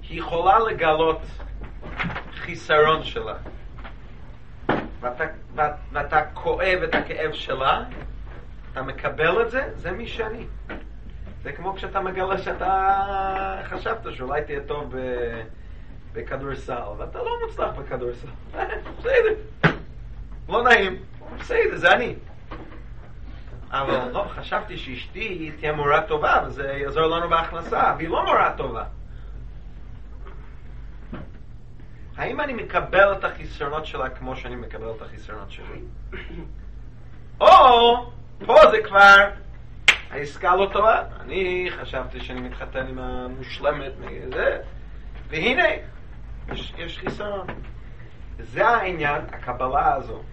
היא יכולה לגלות חיסרון שלה, ואתה, ואת, ואתה כואב את הכאב שלה, אתה מקבל את זה, זה מי שאני. זה כמו כשאתה מגלה שאתה חשבת שאולי תהיה טוב בכדורסל, ואתה לא מוצלח בכדורסל. בסדר. לא נעים. בסדר, זה אני. אבל לא, חשבתי שאשתי תהיה מורה טובה, וזה יעזור לנו בהכנסה, והיא לא מורה טובה. האם אני מקבל את החיסרונות שלה כמו שאני מקבל את החיסרונות שלי? או, פה זה כבר העסקה לא טובה. אני חשבתי שאני מתחתן עם המושלמת, זה. והנה, יש, יש חיסרון. זה העניין, הקבלה הזו.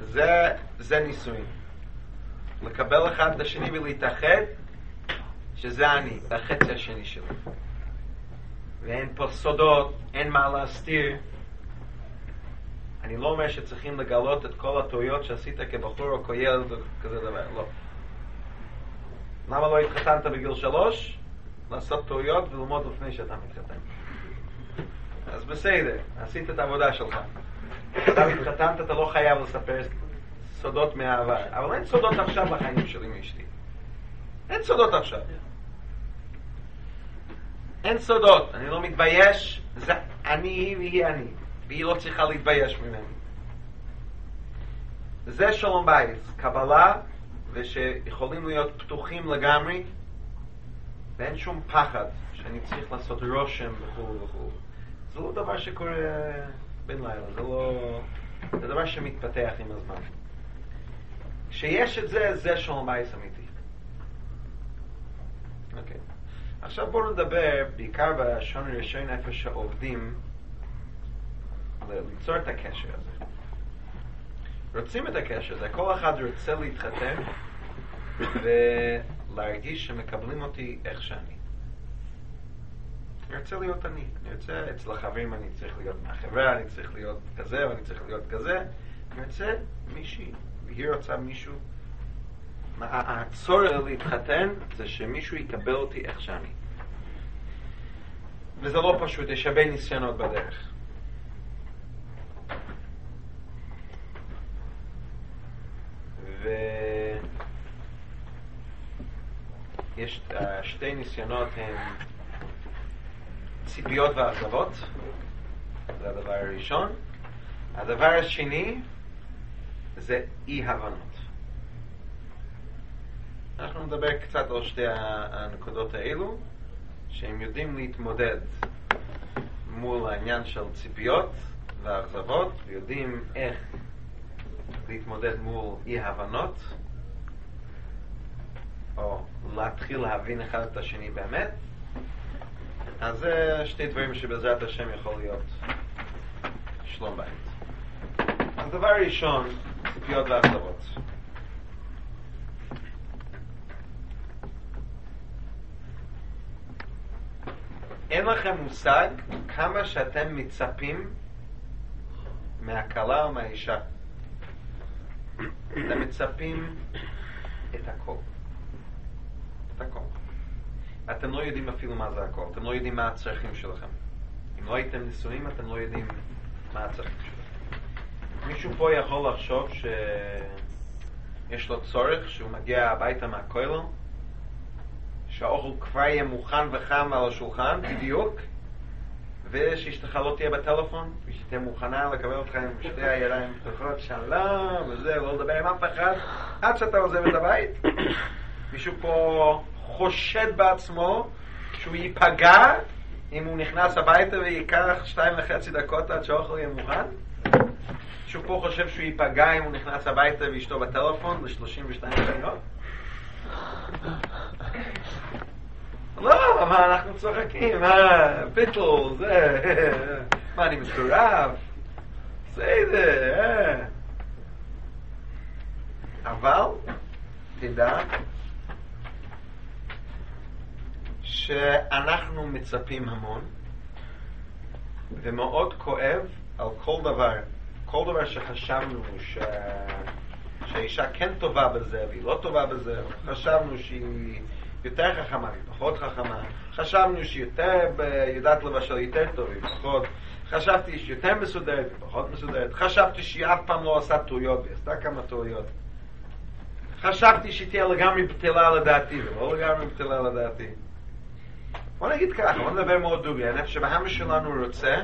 זה, זה ניסויים. לקבל אחד את השני ולהתאחד, שזה אני, זה החצי השני שלי. ואין פה סודות, אין מה להסתיר. אני לא אומר שצריכים לגלות את כל הטעויות שעשית כבחור או כילד או כזה דבר, לא. למה לא התחתנת בגיל שלוש? לעשות טעויות וללמוד לפני שאתה מתחתן. אז בסדר, עשית את העבודה שלך. אתה מתחתנת, אתה לא חייב לספר סודות מהעבר. אבל אין סודות עכשיו לחיים שלי מאשתי. אין סודות עכשיו. אין סודות, אני לא מתבייש, זה אני היא והיא אני, והיא לא צריכה להתבייש ממני. זה שלום בית, קבלה, ושיכולים להיות פתוחים לגמרי, ואין שום פחד שאני צריך לעשות רושם וכו' וכו'. זה לא דבר שקורה בין לילה, זה לא... זה דבר שמתפתח עם הזמן. כשיש את זה, זה שלום בית אמיתי. אוקיי. Okay. עכשיו בואו נדבר, בעיקר בשון ראשון איפה שעובדים, ליצור את הקשר הזה. רוצים את הקשר הזה, כל אחד רוצה להתחתן ולהרגיש שמקבלים אותי איך שאני. אני רוצה להיות אני, אני רוצה אצל החברים, אני צריך להיות מהחברה, אני צריך להיות כזה ואני צריך להיות כזה. אני רוצה מישהי, והיא רוצה מישהו. הצורך להתחתן זה שמישהו יקבל אותי איך שאני, וזה לא פשוט, יש הרבה ניסיונות בדרך. ויש שתי ניסיונות, הן ציפיות והעזבות, זה הדבר הראשון. הדבר השני זה אי הבנות. אנחנו נדבר קצת על שתי הנקודות האלו, שהם יודעים להתמודד מול העניין של ציפיות והאכזבות, ויודעים איך להתמודד מול אי-הבנות, או להתחיל להבין אחד את השני באמת. אז זה שתי דברים שבעזרת השם יכול להיות שלום בית. אז דבר ראשון, ציפיות והאכזבות. אין לכם מושג כמה שאתם מצפים מהקלה או מהאישה. אתם מצפים את הכל. את הכל. אתם לא יודעים אפילו מה זה הכל. אתם לא יודעים מה הצרכים שלכם. אם לא הייתם נשואים, אתם לא יודעים מה הצרכים שלכם. מישהו פה יכול לחשוב שיש לו צורך שהוא מגיע הביתה מהכולל, שהאוכל כבר יהיה מוכן וחם על השולחן, בדיוק, ושאשתך לא תהיה בטלפון, ושתהיה מוכנה לקבל אותך עם שתי הידיים פתוחות, שלום, וזה, ולא לדבר עם אף אחד, עד שאתה עוזב את הבית. מישהו פה חושד בעצמו שהוא ייפגע אם הוא נכנס הביתה ויקח שתיים וחצי דקות עד שהאוכל יהיה מוכן. מישהו פה חושב שהוא ייפגע אם הוא נכנס הביתה ואשתו בטלפון ל-שלושים ושתיים שניות. לא, מה אנחנו צוחקים, פיטל, זה, מה אני מסורב, זה זה, אבל תדע שאנחנו מצפים המון ומאוד כואב על כל דבר, כל דבר שחשבנו ש... שהאישה כן טובה בזה והיא לא טובה בזה, חשבנו שהיא יותר חכמה, היא פחות חכמה, חשבנו שהיא יותר יודעת לבשל יותר טוב, היא פחות, חשבתי שהיא יותר מסודרת, היא פחות מסודרת, חשבתי שהיא אף פעם לא עושה טעויות, היא עשתה כמה טעויות, חשבתי שהיא תהיה לגמרי בטלה לדעתי ולא לגמרי בטלה לדעתי. בוא נגיד ככה, בוא נדבר מאוד דוגרי, הנפש שבהם שלנו רוצה,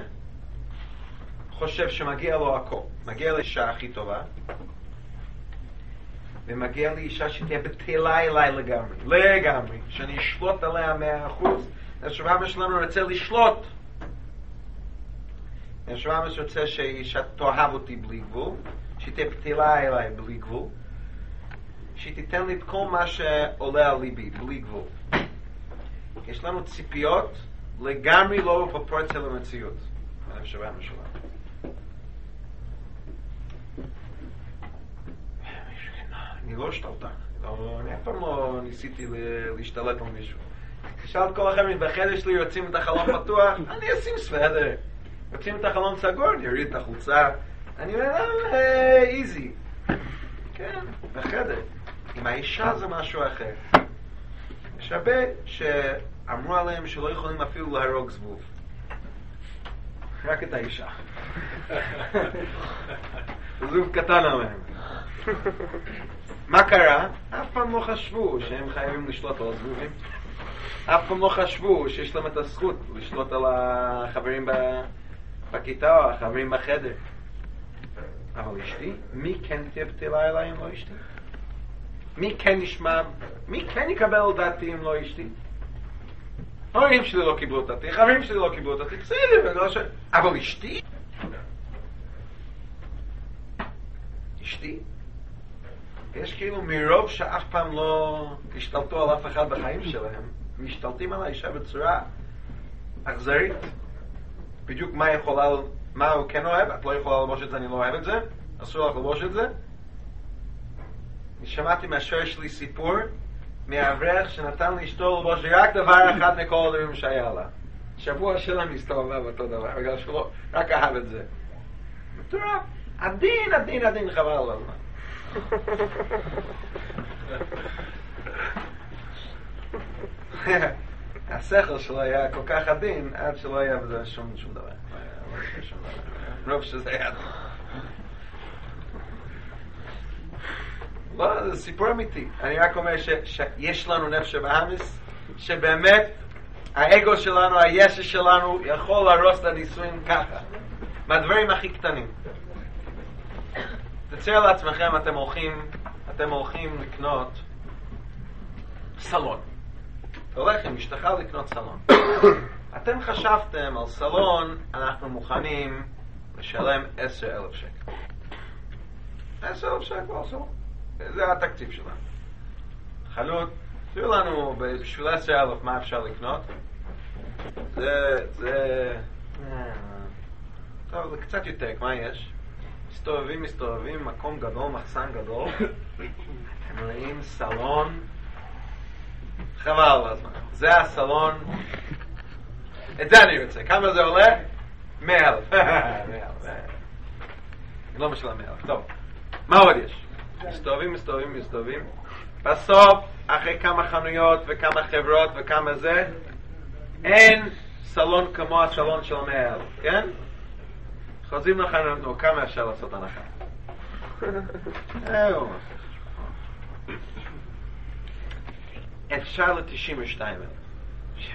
חושב שמגיע לו הכל, מגיע לאישה הכי טובה, ומגיע לאישה שתהיה בטלה אליי לגמרי, לגמרי, שאני אשלוט עליה מאה אחוז. הנפש שבהם שלנו רוצה לשלוט. הנפש שבהם רוצה שאישה תאהב אותי בלי גבול, שתהיה בטלה אליי בלי גבול, שתיתן לי את כל מה שעולה על ליבי, בלי גבול. יש לנו ציפיות לגמרי לא בפרופורציה למציאות. אני חושב שלנו. אני לא השתלטן. אני אף פעם לא ניסיתי להשתלט על מישהו. כשאל כל החברים בחדר שלי יוצאים את החלום פתוח, אני אשים סוודר. יוצאים את החלום סגור, אני אוריד את החולצה. אני אומר, איזי. כן, בחדר. עם האישה זה משהו אחר. יש הרבה שאמרו עליהם שלא יכולים אפילו להרוג זבוב, רק את האישה. זבוב קטן עליהם. מה קרה? אף פעם לא חשבו שהם חייבים לשלוט על הזבובים, אף פעם לא חשבו שיש להם את הזכות לשלוט על החברים בכיתה או החברים בחדר. אבל אשתי, מי כן תהיה בטלה אליי אם לא אשתי? מי כן נשמע? מי כן יקבל דעתי אם לא אשתי? הורים שלי לא קיבלו את דעתי, חברים שלי לא קיבלו את דעתי, בסדר, אבל אשתי? אשתי? יש כאילו מרוב שאף פעם לא השתלטו על אף אחד בחיים שלהם, משתלטים על האישה בצורה אכזרית. בדיוק מה יכולה, מה הוא כן אוהב, את לא יכולה לבוש את זה, אני לא אוהב את זה, אסור לך לבוש את זה. שמעתי מהשואר שלי סיפור מהאברך שנתן לאשתו לבוש רק דבר אחד מכל הדברים שהיה לה. שבוע שלה מסתובבה באותו דבר, בגלל שהוא לא, רק אהב את זה. מטורף, עדין, עדין, עדין, חבל על הזמן. השכל שלו היה כל כך עדין, עד שלא היה בזה שום שום דבר. רוב שזה היה דבר. לא, זה סיפור אמיתי. אני רק אומר ש, שיש לנו נפש בהמס, שבאמת האגו שלנו, הישע שלנו, יכול להרוס לניסויים ככה. מהדברים הכי קטנים. תצייר לעצמכם, אתם הולכים, אתם הולכים לקנות סלון. אתה הולך עם משתחל לקנות סלון. אתם חשבתם על סלון, אנחנו מוכנים לשלם עשר אלף שקל. עשר אלף שקל על סלון. זה התקציב שלנו. חלוט, תראו לנו בשביל עשר אלף מה אפשר לקנות. זה, זה... טוב, זה קצת יותר, מה יש? מסתובבים, מסתובבים, מקום גדול, מחסן גדול. אתם רואים סלון. חבל הזמן. זה הסלון. את זה אני רוצה. כמה זה עולה? מאה אלף. מאה אלף. אני לא משלם מאה אלף. טוב, מה עוד יש? מסתובבים, מסתובבים, מסתובבים. בסוף, אחרי כמה חנויות וכמה חברות וכמה זה, אין סלון כמו הסלון של מאה אלף, כן? חוזרים לחנויות, נו, כמה אפשר לעשות הנחה? אהו. אפשר ל-תשעים ושתיים אלף.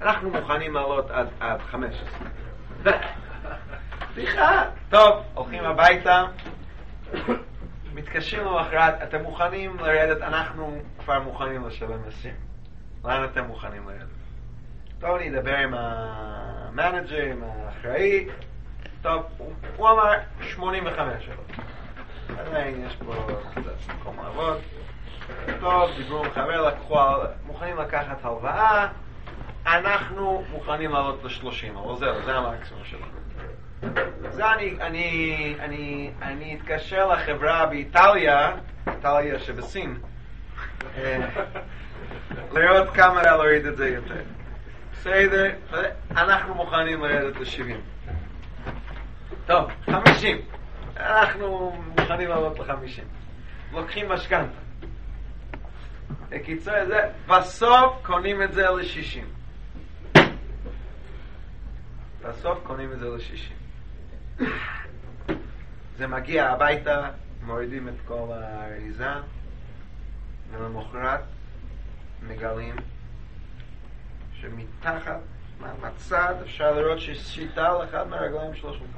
אנחנו מוכנים לעלות עד חמש עשרה. סליחה. טוב, הולכים הביתה. מתקשרים למחרת, אתם מוכנים לרדת, אנחנו כבר מוכנים לשלם עשרים. לאן אתם מוכנים לרדת? טוב, אני אדבר עם המנג'ר, עם האחראי. טוב, הוא אמר שמונים וחמש שלו. עדיין יש פה קצת מקום לעבוד. טוב, דיברו עם חבר, לקחו, מוכנים לקחת הלוואה. אנחנו מוכנים לעלות ל-שלושים, אבל זהו, זה המקסימום שלנו. זה אני, אני, אני, אני אתקשר לחברה באיטליה, איטליה שבסין, לראות כמה להוריד את זה יותר. בסדר, אנחנו מוכנים לרדת ל-שבעים. טוב, חמישים. אנחנו מוכנים לעלות ל-חמישים. לוקחים משכנתא. בקיצור, בסוף קונים את זה ל-שישים. בסוף קונים את זה ל-שישים. זה מגיע הביתה, מורידים את כל האריזה, ולמחרת מגלים שמתחת מהמצד אפשר לראות ששיטה על אחד מהרגליים של השולחן.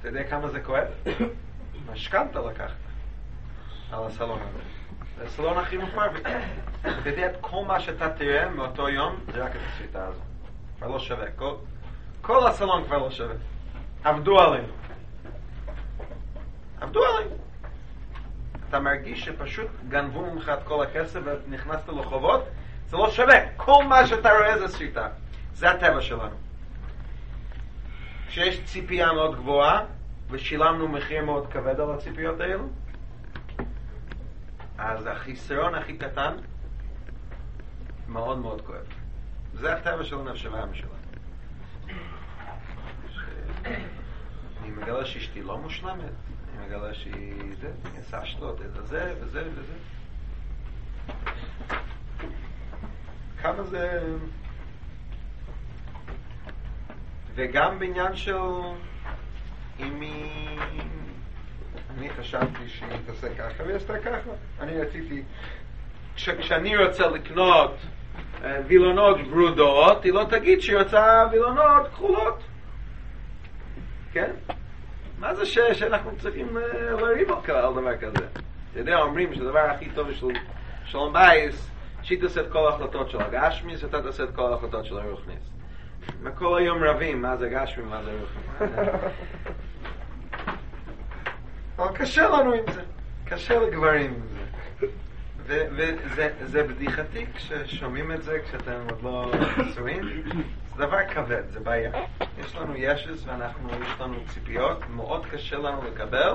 אתה יודע כמה זה כואב? משכנתא לקחת על הסלון הזה. זה הסלון הכי מופר. אתה יודע, כל מה שאתה תראה מאותו יום זה רק את השיטה הזו. כבר לא שווה. כל, כל הסלון כבר לא שווה. עבדו עלינו. עבדו עלינו. אתה מרגיש שפשוט גנבו ממך את כל הכסף ונכנסת לחובות, זה לא שווה. כל מה שאתה רואה זה שיטה. זה הטבע שלנו. כשיש ציפייה מאוד גבוהה ושילמנו מחיר מאוד כבד על הציפיות האלו, אז החיסרון הכי קטן מאוד מאוד כואב. זה הטבע של הנפש והעם שלנו. אני מגלה שאשתי לא מושלמת, אני מגלה שהיא זה, אני עושה שטות, זה זה וזה וזה. כמה זה... וגם בעניין של אם היא... אני חשבתי שהיא תעשה ככה והיא עשתה ככה. אני רציתי, כש, כשאני רוצה לקנות אה, וילונות ברודות, היא לא תגיד שהיא רוצה וילונות כחולות. כן? מה זה ש, שאנחנו צריכים אה, להריב על דבר כזה? אתה יודע, אומרים שהדבר הכי טוב של שלום בייס, שהיא תעשה את כל ההחלטות של הגשמי, שאתה תעשה את כל ההחלטות של הרוחניס. וכל היום רבים, מה זה גשמי, מה זה הרוחניס. אבל קשה לנו עם זה, קשה לגברים עם זה. וזה בדיחתי כששומעים את זה, כשאתם עוד לא נשואים, זה דבר כבד, זה בעיה. יש לנו ישס ואנחנו, יש לנו ציפיות, מאוד קשה לנו לקבל.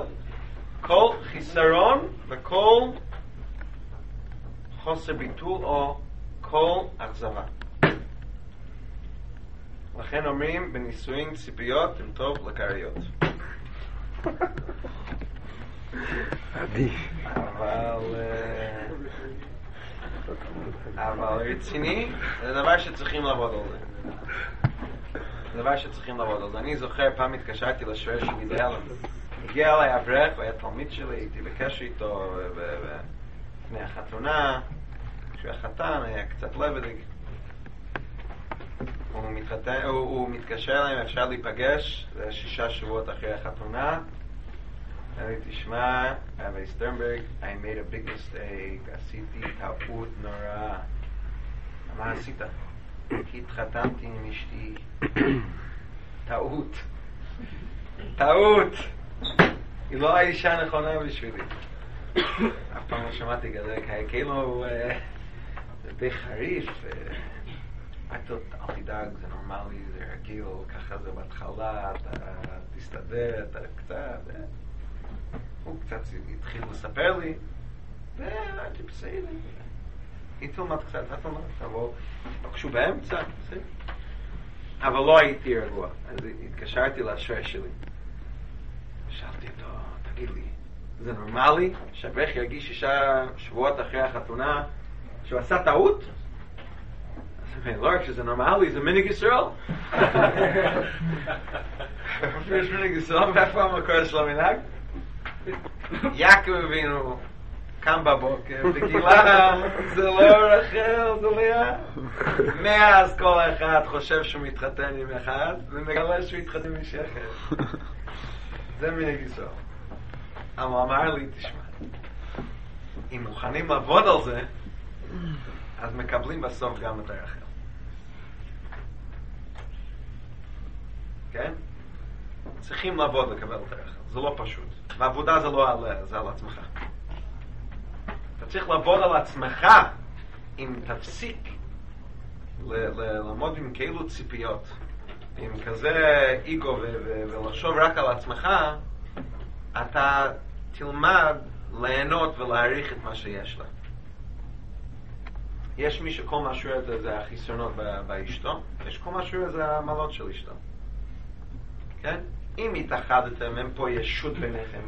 כל חיסרון וכל חוסר ביטול או כל אכזבה. לכן אומרים בנישואים ציפיות הם טוב לקריות. עדיף. אבל אבל רציני זה דבר שצריכים לעבוד על זה, זה דבר שצריכים לעבוד על זה. אני זוכר פעם התקשרתי לשוער שלי באלם, הגיע אליי אברך, הוא היה תלמיד שלי, הייתי בקשר איתו לפני החתונה, כשהוא החתן היה קצת לבדיק. הוא, מתחתן, הוא, הוא מתקשר אליי, אפשר להיפגש, זה שישה שבועות אחרי החתונה. הייתי, תשמע, אבי סטרנברג, I made a big mistake, עשיתי טעות נוראה. מה עשית? כי התחתנתי עם אשתי. טעות. טעות. היא לא האישה נכונה בשבילי. אף פעם לא שמעתי כזה, כאילו, זה די חריף. אל תדאג, זה נורמלי, זה רגיל, ככה זה בהתחלה, אתה תסתדר, אתה קצת... הוא קצת התחיל לספר לי, ואני בסדר, היא תלמד קצת, אתה תלמד, תבוא, כשהוא באמצע, בסדר. אבל לא הייתי רגוע, אז התקשרתי לשוער שלי. שאלתי אותו, תגיד לי, זה נורמלי שאברך ירגיש שישה שבועות אחרי החתונה שהוא עשה טעות? לא רק שזה נורמלי, זה מנהג ישראל. יש מנהג ישראל, ואיפה המקור של המנהג? יעקב אבינו קם בבוקר, בגילה זה לא רחל, זה לאה. מאז כל אחד חושב שהוא מתחתן עם אחד, ומגלה שהוא התחתן עם מישהו אחר. זה מנהג ישראל. אבל אמר לי, תשמע, אם מוכנים לעבוד על זה, אז מקבלים בסוף גם את הרחל. כן? צריכים לעבוד לקבל את הרחל. זה לא פשוט. ועבודה זה לא על, זה על עצמך. אתה צריך לעבוד על עצמך. אם תפסיק ל- ל- לעמוד עם כאילו ציפיות עם כזה איגו ולחשוב רק על עצמך, אתה תלמד ליהנות ולהעריך את מה שיש לה. יש מי שכל מה שהוא יודע זה החיסונות באשתו, יש כל מה שהוא יודע זה המלות של אשתו. כן? אם התאחדתם, אין פה ישות ביניכם.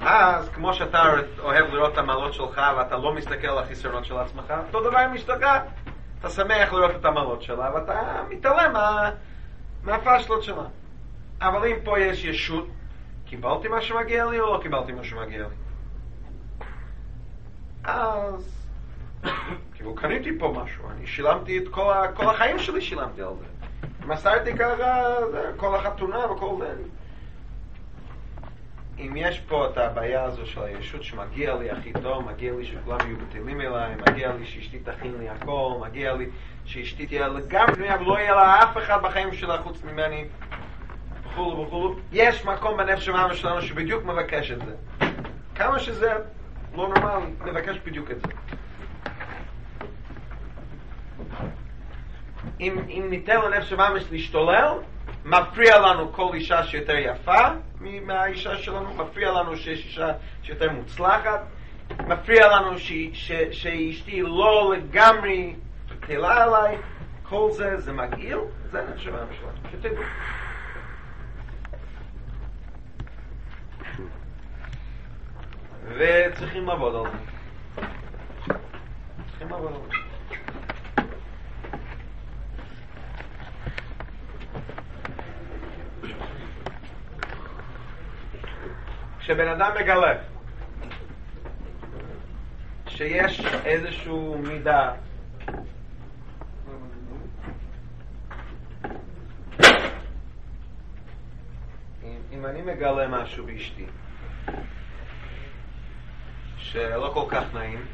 אז כמו שאתה אוהב לראות את המלות שלך ואתה לא מסתכל על החיסונות של עצמך, אותו דבר עם אשתך. אתה שמח לראות את המלות שלה ואתה מתעלם מה... מהפשלות שלה. אבל אם פה יש ישות, קיבלתי מה שמגיע לי או לא קיבלתי מה שמגיע לי? אז... כאילו קניתי פה משהו, אני שילמתי את כל, ה... כל החיים שלי שילמתי על זה. מסרתי ככה, כל החתונה וכל זה. אם יש פה את הבעיה הזו של הישות שמגיע לי הכי טוב, מגיע לי שכולם יהיו בטלים אליי, מגיע לי שאשתי תכין לי הכל, מגיע לי שאשתי תהיה לגמרי, אבל לא יהיה לה אף אחד בחיים שלה חוץ ממני, וכולו וכולו. יש מקום בנפש המאמר שלנו שבדיוק מבקש את זה. כמה שזה לא נורמלי, מבקש בדיוק את זה. אם, אם ניתן לנפש המאמש להשתולל, מפריע לנו כל אישה שיותר יפה מהאישה שלנו, מפריע לנו שיש אישה שיותר מוצלחת, מפריע לנו ש, ש, שאשתי לא לגמרי תקלה עליי, כל זה זה מגעיל, זה נפש המאמש שלנו, שתדעו. וצריכים לעבוד על זה. צריכים לעבוד על זה. כשבן אדם מגלה שיש איזשהו מידה אם, אם אני מגלה משהו באשתי שלא כל כך נעים,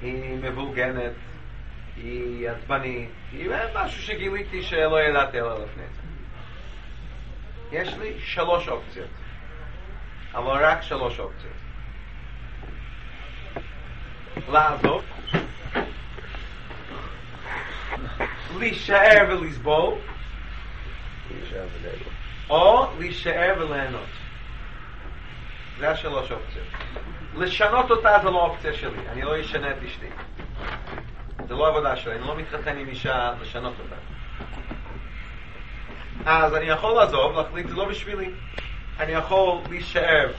היא מבולגנת, היא עצבנית, היא משהו שגיליתי שלא ידעתי עליו לפני זה, יש לי שלוש אופציות, אבל רק שלוש אופציות. לעזוב, להישאר ולסבול, או להישאר וליהנות. זה השלוש אופציות. לשנות אותה זה לא אופציה שלי, אני לא אשנה את אשתי, זה לא עבודה שלי, אני לא מתחתן עם אישה לשנות אותה. אז אני יכול לעזוב, להחליט זה לא בשבילי, אני יכול להישאר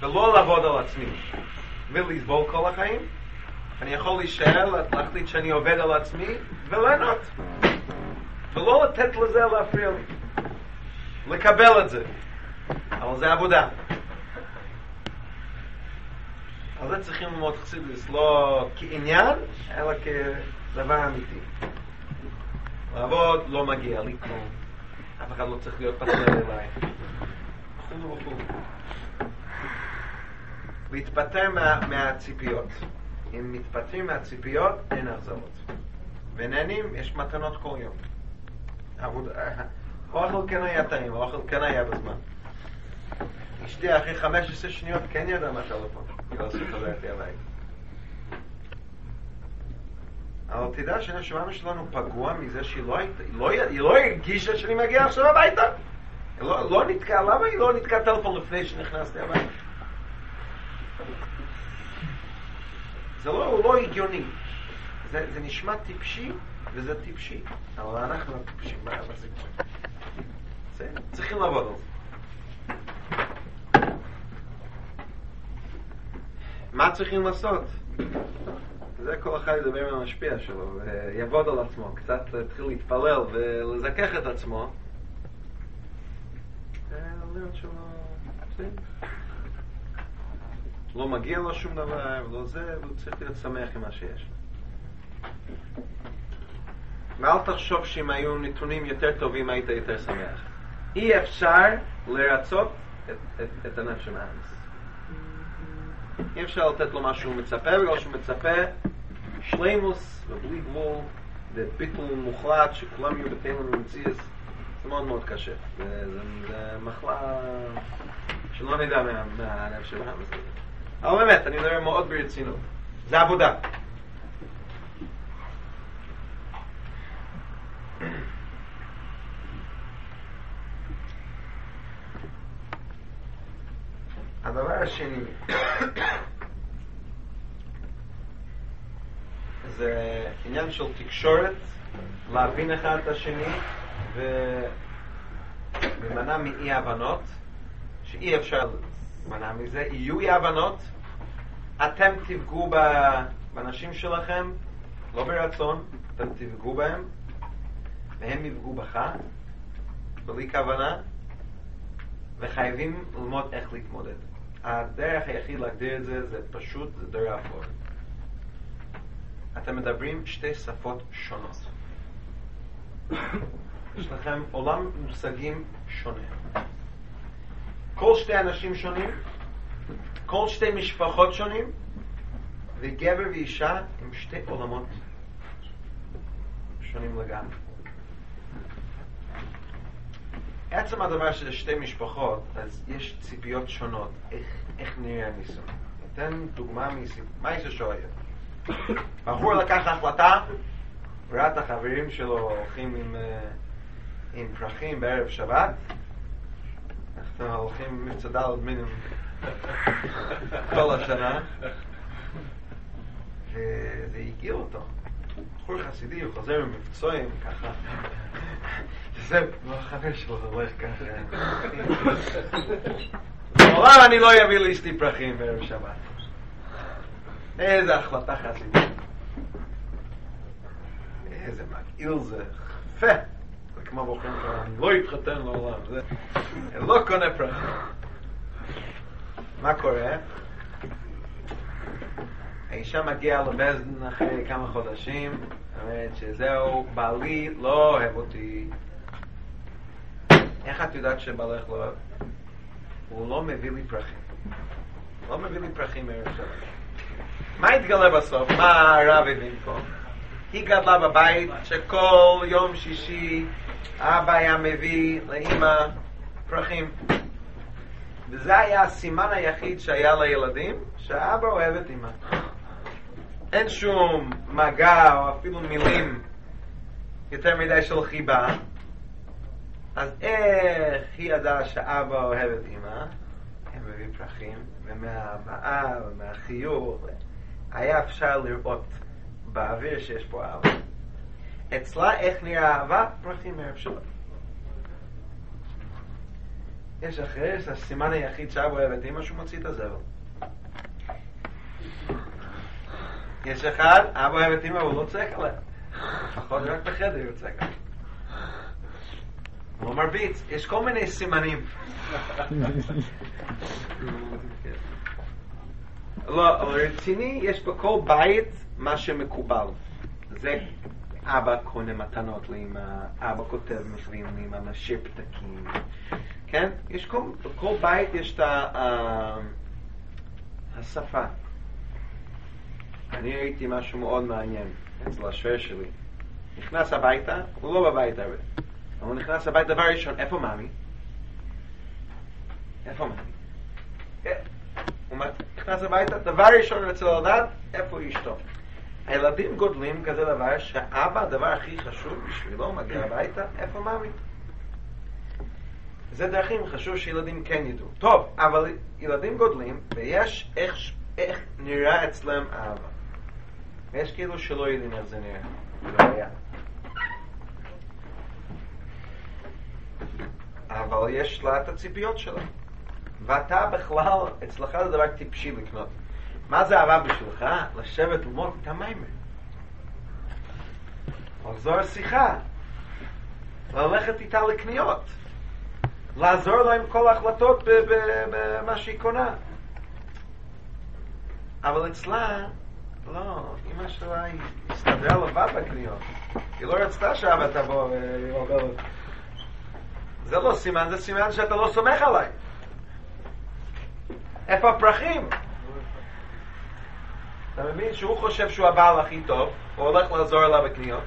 ולא לעבוד על עצמי ולסבול כל החיים, אני יכול להישאר, להחליט שאני עובד על עצמי וליהנות ולא לתת לזה להפריע לי, לקבל את זה, אבל זה עבודה. על זה צריכים ללמוד חסידות, לא כעניין אלא כדבר אמיתי. לעבוד לא מגיע לי כלום, אף אחד לא צריך להיות פסול אליי, להתפטר מה, מהציפיות. אם מתפטרים מהציפיות אין אכזבות, ונהנים, יש מתנות כל יום. עבוד, אוכל כן היה טעים, אוכל כן היה בזמן. אשתי אחרי חמש עשרה שניות כן ידע מה טלפון, היא לא עשו חזרתי עליי. אבל תדע שהנשמה שלנו פגוע מזה שהיא לא, לא, לא הרגישה שאני מגיע עכשיו הביתה. לא, לא נתקע, למה היא לא נתקע טלפון לפני שנכנסתי הביתה? זה לא, הוא לא הגיוני. זה, זה נשמע טיפשי, וזה טיפשי. אבל אנחנו טיפשים, מה זה כבר? זה, צריכים לעבוד על זה. מה צריכים לעשות? זה כל אחד ידבר מהמשפיע שלו, יעבוד על עצמו, קצת להתחיל להתפלל ולזכך את עצמו. לא מגיע לו שום דבר, לא זה, הוא צריך להיות שמח עם מה שיש. ואל תחשוב שאם היו נתונים יותר טובים היית יותר שמח. אי אפשר לרצות את, את, את הנפש המאמץ. אי אפשר לתת לו מה שהוא מצפה, בגלל שהוא מצפה שלימוס ובלי גבול, זה ביטול מוחלט שכולם יהיו בתימן ומציאס. זה מאוד מאוד קשה, זה מחלה שלא נדע מהנפש שלנו. אבל באמת, אני מדבר מאוד ברצינות, זה עבודה. השני. זה עניין של תקשורת, להבין אחד את השני ומנע מאי הבנות, שאי אפשר מנע מזה, יהיו אי הבנות, אתם תפגעו באנשים שלכם, לא ברצון, אתם תפגעו בהם, והם יפגעו בך, בלי כוונה, וחייבים ללמוד איך להתמודד. הדרך היחיד להגדיר את זה, זה פשוט, זה דרך אפור. אתם מדברים שתי שפות שונות. יש לכם עולם מושגים שונה. כל שתי אנשים שונים, כל שתי משפחות שונים, וגבר ואישה הם שתי עולמות שונים לגמרי. עצם הדבר שזה שתי משפחות, אז יש ציפיות שונות. איך, איך נראה הניסון? אתן דוגמה מסיפור. מה יש לשואל? בחור לקח החלטה, ראה את החברים שלו הולכים עם, עם פרחים בערב שבת. אנחנו הולכים עם מצדה עוד מינימום כל השנה. וזה הגיע אותו. בחור חסידי, הוא חוזר עם מבצועים ככה. זה חבר שלו, זה הולך ככה. בעולם אני לא אביא לאשתי פרחים בערב שבת. איזה החלטה חסידית. איזה מגעיל זה. חפה. זה כמו בוחרים כאלה, אני לא אתחתן לעולם. אני לא קונה פרחים. מה קורה? האישה מגיעה לבזדן אחרי כמה חודשים, אומרת שזהו, בעלי לא אוהב אותי. איך את יודעת שבעלך לא אוהב? הוא לא מביא לי פרחים. לא מביא לי פרחים מערב שבת. מה התגלה בסוף? מה הרב הבין פה? היא גדלה בבית שכל יום שישי אבא היה מביא לאמא פרחים. וזה היה הסימן היחיד שהיה לילדים, שהאבא אוהב את אמא. אין שום מגע או אפילו מילים יותר מדי של חיבה. אז איך היא ידעה שאבא אוהב את אמא? הם מביא פרחים, ומהבעה ומהחיוב היה אפשר לראות באוויר שיש פה אהבה. אצלה איך נראה אהבה? פרחים מערב שבת. יש אחרי, זה הסימן היחיד שאבא אוהב את אמא שהוא מוציא את הזבל. יש אחד, אבא אוהב את אמא, הוא לא צועק עליה. לפחות רק בחדר הוא צועק עליה. הוא מרביץ, יש כל מיני סימנים. לא, רציני, יש בכל בית מה שמקובל. זה אבא קונה מתנות לאמא, אבא כותב מכתבים לאמא, משאיר פתקים. כן? יש כל, בכל בית יש את ה, השפה. אני ראיתי משהו מאוד מעניין אצל השואל שלי. נכנס הביתה, הוא לא בבית הרבה. הוא נכנס לבית דבר ראשון, איפה מאמי? איפה מאמי? הוא נכנס לבית, דבר ראשון הוא רוצה לדעת, איפה אשתו? הילדים גודלים כזה דבר שהאבא, הדבר הכי חשוב בשבילו, הוא מגיע הביתה, איפה מאמי? זה דרכים חשוב שילדים כן ידעו. טוב, אבל ילדים גודלים ויש איך, איך נראה אצלם האבא. ויש כאילו שלא יודעים איך זה נראה. לא היה. אבל יש לה את הציפיות שלה. ואתה בכלל, אצלך זה דבר טיפשי לקנות. מה זה אהבה בשבילך? לשבת ולמות את המים. לעזור שיחה. ללכת איתה לקניות. לעזור לה עם כל ההחלטות במה שהיא קונה. אבל אצלה, לא, אמא שלה היא הסתדרה לבד בקניות. היא לא רצתה שאבא תבוא ועוברת. זה לא סימן, זה סימן שאתה לא סומך עליי. איפה הפרחים? אתה מבין שהוא חושב שהוא הבעל הכי טוב, הוא הולך לעזור אליו בקניות.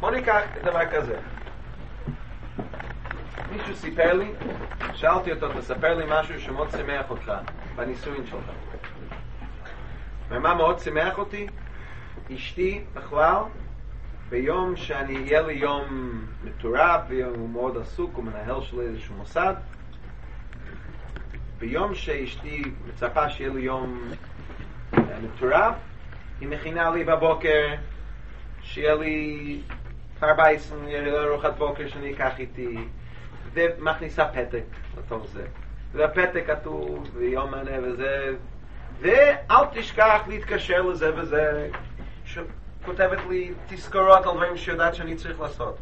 בוא ניקח דבר כזה. מישהו סיפר לי, שאלתי אותו, תספר לי משהו שמאוד שמח אותך בנישואין שלך. ומה מאוד שמח אותי? אשתי בכלל, ביום שאני יהיה לי יום מטורף, ויום הוא מאוד עסוק, הוא מנהל שלי איזשהו מוסד, ביום שאשתי מצפה שיהיה לי יום מטורף, היא מכינה לי בבוקר שיהיה לי חרבייס, ארוחת בוקר שאני אקח איתי, ומכניסה פתק לתוך זה, והפתק כתוב ויום מנה וזה, ואל תשכח להתקשר לזה וזה, שכותבת לי תזכורות על דברים שיודעת שאני צריך לעשות,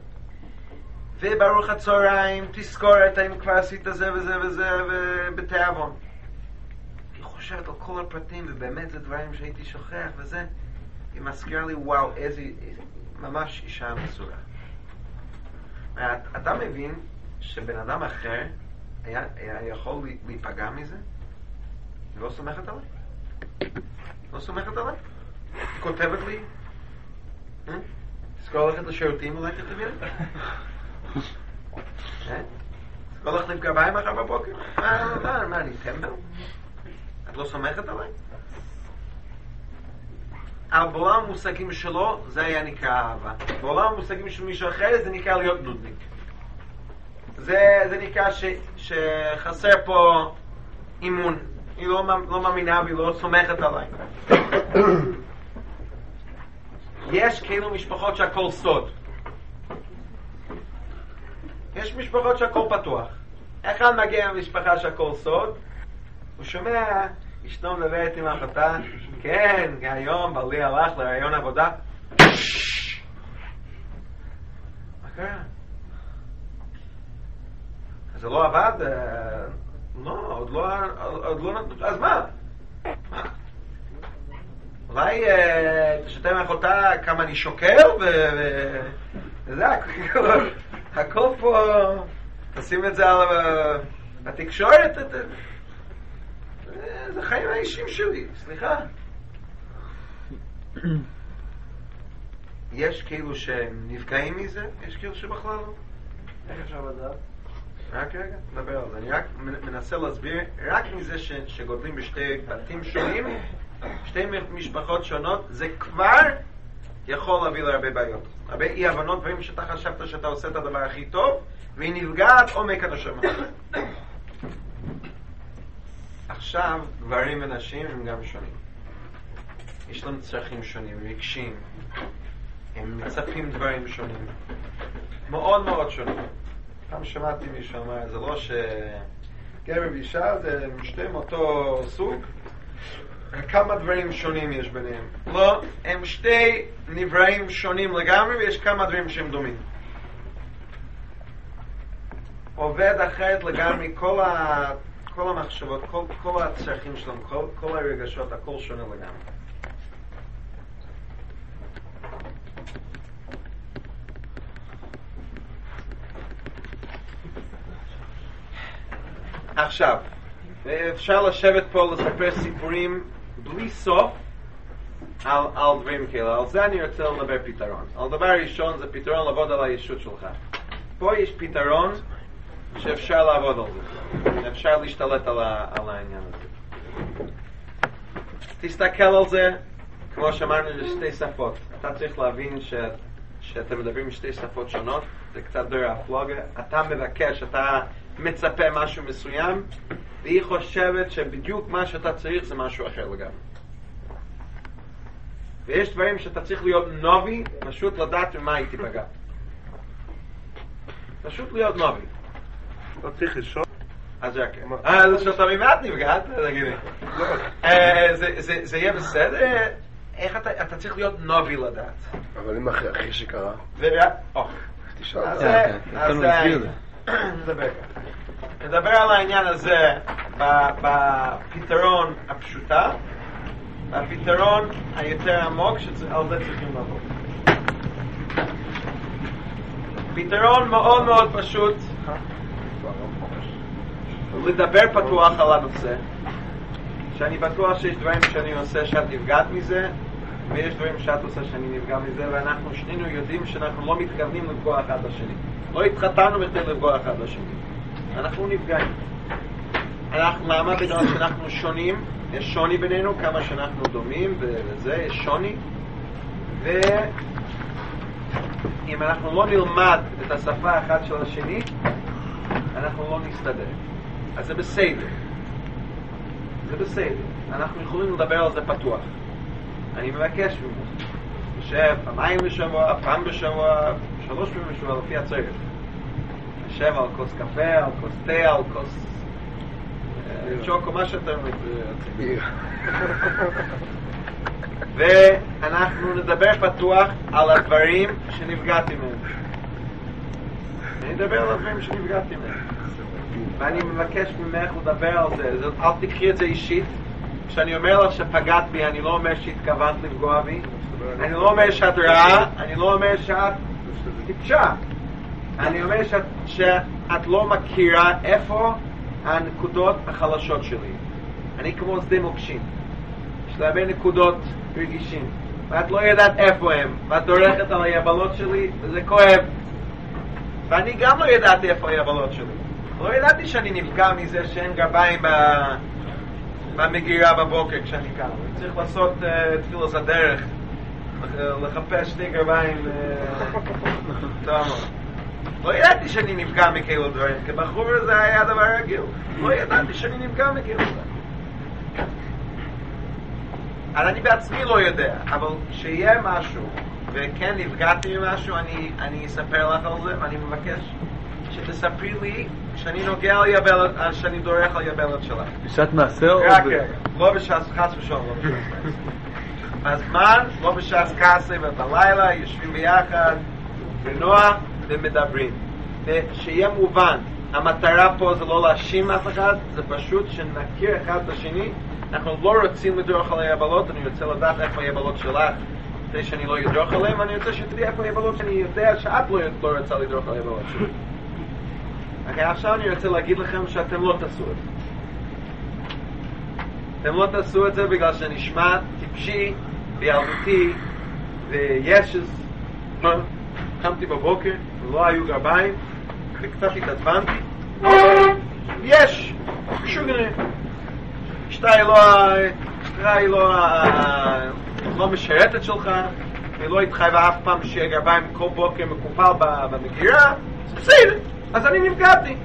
וברוך הצהריים תזכור את האם כבר עשית זה וזה וזה ובתיאבון. היא חושבת על כל הפרטים, ובאמת זה דברים שהייתי שוכח וזה. היא מזכירה לי, וואו, איזה, ממש אישה מסורה. אתה מבין שבן אדם אחר היה, היה יכול להיפגע מזה? היא לא סומכת עליי? לא סומכת עליי? היא כותבת לי, תזכור ללכת לשירותים אולי כתביר? לא הולך לבקביים אחר בבוקר? מה, אני טמבל? את לא סומכת עליי? אבל בעולם המושגים שלו זה היה נקרא אהבה, בעולם המושגים של מישהו אחר זה נקרא להיות נודניק, זה נקרא שחסר פה אימון, היא לא מאמינה והיא לא סומכת עליי. יש כאילו משפחות שהכל סוד, יש משפחות שהכל פתוח. אחד מגיע למשפחה שהכל סוד, הוא שומע, אשתו מדברת עם אחותה, כן, היום בעלי הלך לרעיון עבודה. מה קרה? זה לא עבד? לא, עוד לא... אז מה? אולי תשתה מאחותה כמה אני שוקר ו... זה הכל... הכל פה, תשים את זה בתקשורת, זה חיים האישים שלי, סליחה. יש כאילו שנפגעים מזה, יש כאילו שבכלל לא. איך אפשר לדעת? רק רגע, נדבר על זה. אני רק מנסה להסביר, רק מזה שגודלים בשתי בתים שונים, שתי משפחות שונות, זה כבר יכול להביא להרבה בעיות, הרבה אי הבנות, דברים שאתה חשבת שאתה עושה את הדבר הכי טוב, והיא נפגעת עומק הנשמה. עכשיו, גברים ונשים הם גם שונים. יש להם צרכים שונים, רגשים, הם מצפים דברים שונים, מאוד מאוד שונים. פעם שמעתי מישהו אמר, זה לא שגבר ואישה זה משתים אותו סוג, כמה דברים שונים יש ביניהם. לא, הם שתי נבראים שונים לגמרי, ויש כמה דברים שהם דומים. עובד אחרת לגמרי, כל, ה... כל המחשבות, כל, כל הצרכים שלהם, כל, כל הרגשות, הכל שונה לגמרי. עכשיו, אפשר לשבת פה לספר סיפורים בלי סוף על, על דברים כאלה. על זה אני רוצה לדבר פתרון. על דבר ראשון זה פתרון לעבוד על הישות שלך. פה יש פתרון שאפשר לעבוד על זה. אפשר להשתלט על, ה, על העניין הזה. תסתכל על זה, כמו שאמרנו, זה שתי שפות. אתה צריך להבין ש, שאתם מדברים שתי שפות שונות. זה קצת דרך הפלוגה. אתה מבקש, אתה מצפה משהו מסוים, והיא חושבת שבדיוק מה שאתה צריך זה משהו אחר לגמרי. ויש דברים שאתה צריך להיות נובי, פשוט לדעת ממה היא תיפגע. פשוט להיות נובי. לא צריך לשאול. אז רק. אז שאתה ממעט נפגעת, תגידי. זה יהיה בסדר? איך אתה... אתה צריך להיות נובי לדעת. אבל אם אחרי שקרה... תשאל. אז זה... נדבר. נדבר על העניין הזה בפתרון הפשוטה, בפתרון היותר עמוק שעל זה צריכים לעבור. פתרון מאוד מאוד פשוט, לדבר פתוח על הנושא, שאני בטוח שיש דברים שאני עושה שאת נפגעת מזה, ויש דברים שאת עושה שאני נפגע מזה, ואנחנו שנינו יודעים שאנחנו לא מתכוונים לפגוע אחד לשני. לא התחתנו בכדי לפגוע אחד לשני. אנחנו נפגעים. אנחנו, למה? בגלל שאנחנו שונים, יש שוני בינינו, כמה שאנחנו דומים, וזה, יש שוני. ואם אנחנו לא נלמד את השפה האחת של השני, אנחנו לא נסתדר. אז זה בסדר. זה בסדר, אנחנו יכולים לדבר על זה פתוח. אני מבקש ממך שב פעמיים בשבוע, פעם בשבוע, שלוש פעמים בשבוע, לפי הצורך. שב על כוס קפה, על כוס תה, על כוס צ'וקו, מה שאתה רוצה. ואנחנו נדבר פתוח על הדברים שנפגעתי מהם. אני אדבר על הדברים שנפגעתי מהם. ואני מבקש ממך לדבר על זה. אל תקחי את זה אישית. כשאני אומר לך שפגעת בי, אני לא אומר שהתכוונת לפגוע בי. אני לא אומר שאת רעה, אני לא אומר שאת טיפשה. אני אומר שאת, שאת לא מכירה איפה הנקודות החלשות שלי. אני כמו שדה מוקשים. יש לה הרבה נקודות רגישים. ואת לא יודעת איפה הם. ואת הולכת על היבלות שלי, וזה כואב. ואני גם לא ידעתי איפה היבלות שלי. לא ידעתי שאני נפגע מזה שאין גביים במגירה בבוקר כשאני קם. צריך לעשות תפילת הדרך. לחפש שתי גביים תאמות. לא ידעתי שאני נפגע מכאילו דברים, כי בחור זה היה דבר רגיל. לא ידעתי שאני נפגע מכאילו דברים. אז אני בעצמי לא יודע, אבל כשיהיה משהו, וכן נפגעתי משהו, אני, אני אספר לך על זה, ואני מבקש שתספרי לי שאני נוגע על יבלת, שאני דורך על יבלת שלך. בשעת מעשה או? רק, לא בשעת חס ושום, לא בשעת מעשה. הזמן, לא בשעת כעסה, ובלילה יושבים ביחד, בנוח, ומדברים. ושיהיה מובן, המטרה פה זה לא להאשים אף אחד, זה פשוט שנכיר אחד לשני. אנחנו לא רוצים לדרוך על היבלות, אני רוצה לדעת איפה היבלות שלך, כדי שאני לא אדרוך עליהם, אני רוצה שתדעי איפה היבלות שאני יודע שאת לא, לא רוצה לדרוך על היבלות שלי. Okay, עכשיו אני רוצה להגיד לכם שאתם לא תעשו את זה. אתם לא תעשו את זה בגלל שנשמע טיפשי, בעלותי, וישס. קמתי בבוקר, לא היו גביים, וקצת התעצבנתי. יש! שוגנר! אשתה היא לא... אשתה היא לא... לא משרתת שלך, היא לא התחייבה אף פעם שיהיה גביים כל בוקר מקופל במגירה. זה בסדר! אז אני נפגעתי,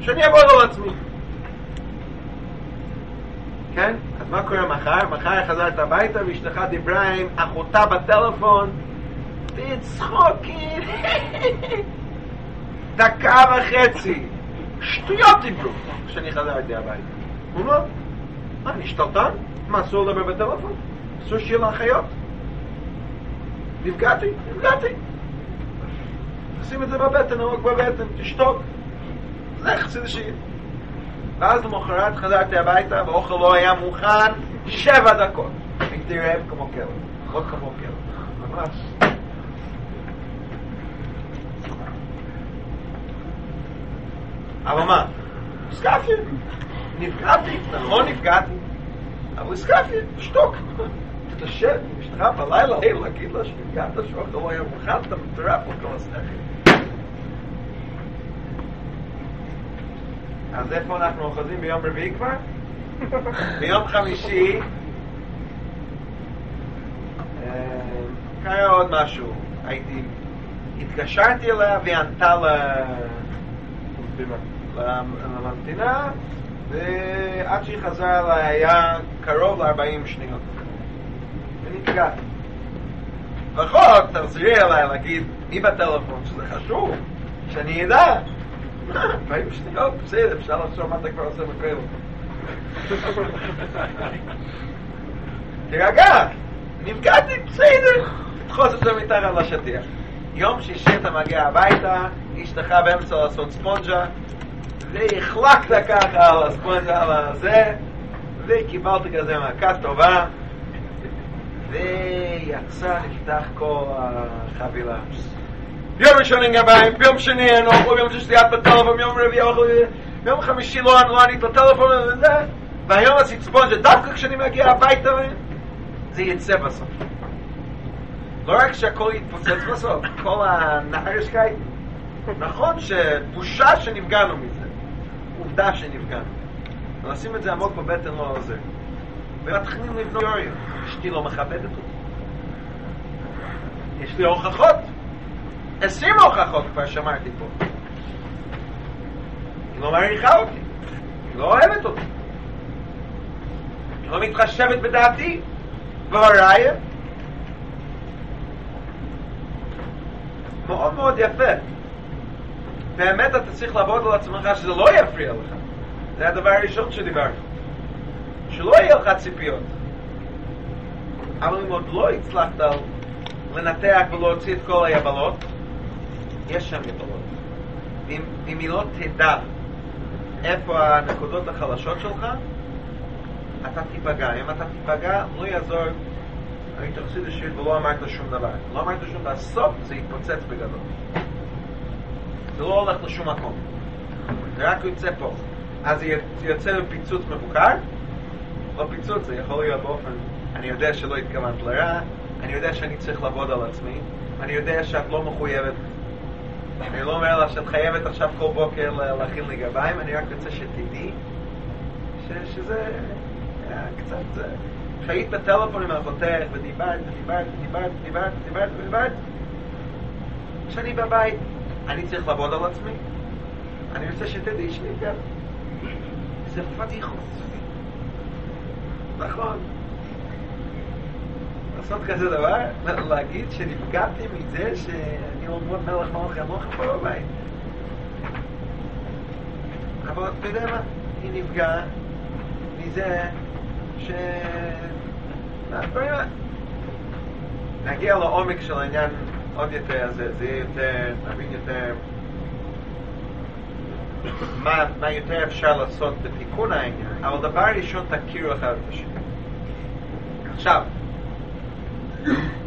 שאני אבוא לו לעצמי. כן? אז מה קורה מחר? מחר חזרת הביתה ואשתך דיברה עם אחותה בטלפון, בצחוקים דקה וחצי שטויות דיברו כשאני חזרתי הביתה. הוא לא, מה, אני השתלטן? מה, אסור לדבר בטלפון? אסור שיהיה לאחיות? נפגעתי, נפגעתי, תשים את זה בבטן, עמוק בבטן, תשתוק, לך חצי דשית. ואז למחרת חזרתי הביתה והאוכל לא היה מוכן שבע דקות, מתרעב כמו כלב, לא כמו כלב, ממש. אבל מה? הסקפי! נפגעתי! נכון נפגעתי! אבל הסקפי! שתוק! תשב! משתרף הלילה! היי, להגיד לה שנפגעת שאוכל לא היה מוכן, אתה מטרף אותו הסקפי! אז איפה אנחנו אוחזים ביום רביעי כבר? ביום חמישי קרה עוד משהו. הייתי... התקשרתי אליה וענתה לה... לממתינה, ועד שהיא חזרה עליי היה קרוב ל-ארבעים שניות ונתגעת. לפחות תחזרי עליי להגיד מי בטלפון שזה חשוב שאני אדע. ארבעים שניות בסדר, אפשר לחשוב מה אתה כבר עושה בקרב. תרגע, נפגעתי בסדר, תתחוס את זה מתחת לשטיח. יום שישי אתה מגיע הביתה, אשתך באמצע לעשות ספונג'ה, והחלקת ככה על הספונג'ה על הזה, וקיבלת כזה מכה טובה, ויצא נפתח כל החבילה. יום ראשון אין גביים, ביום שני אין אוכל, ביום ששתי עד בטלפון, יום רביעי אוכל, יום חמישי לא ענית לטלפון, והיום עשית ספונג'ה, דווקא כשאני מגיע הביתה, זה יצא בסוף. לא רק שהכל יתפוצץ בסוף, כל הנהרשקאי, נכון שבושה שנפגענו מזה, עובדה שנפגענו. ולשים את זה עמוק בבטן לא עוזר. ומתחילים לבנות תיאוריות, אשתי לא מכבדת אותי. יש לי הוכחות, עשרים הוכחות כבר שמעתי פה. היא לא מעריכה אותי, היא לא אוהבת אותי. לא מתחשבת בדעתי. והראיה מאוד מאוד יפה. באמת אתה צריך לעבוד על עצמך שזה לא יפריע לך. זה הדבר הראשון שדיברנו, שלא יהיה לך ציפיות. אבל אם עוד לא הצלחת לנתח ולהוציא את כל היבלות, יש שם יבלות. אם היא לא תדע איפה הנקודות החלשות שלך, אתה תיפגע. אם אתה תיפגע, לא יעזור. אני תחסיד השביל ולא אמרת שום דבר. לא אמרת שום דבר, סוף זה יתפוצץ בגדול. זה לא הולך לשום מקום. זה רק יוצא פה. אז יוצא בפיצוץ מבוקר. לא פיצוץ, זה יכול להיות באופן. אני יודע שלא התכוונת לרע. אני יודע שאני צריך לעבוד על עצמי. אני יודע שאת לא מחויבת. אני לא אומר לה שאת חייבת עכשיו כל בוקר להכין לי גביים. אני רק רוצה שתדעי ש- שזה... קצת... כשהיית בטלפון עם אחותך ודיברת, ודיברת, ודיברת, ודיברת, ודיברת, ודיברת. כשאני בבית, אני צריך לעבוד על עצמי. אני רוצה שתדעי שלי גם. זה פתיחות. נכון. לעשות כזה דבר, להגיד שנפגעתי מזה שאני אומר מלך מלך המלך פה בבית. אבל אתה יודע מה? היא נפגעה מזה ש... נגיע לעומק של העניין עוד יותר, זה יהיה יותר, נבין יותר מה, מה יותר אפשר לעשות בתיקון העניין. אבל דבר ראשון, תכירו אחד את השני. עכשיו,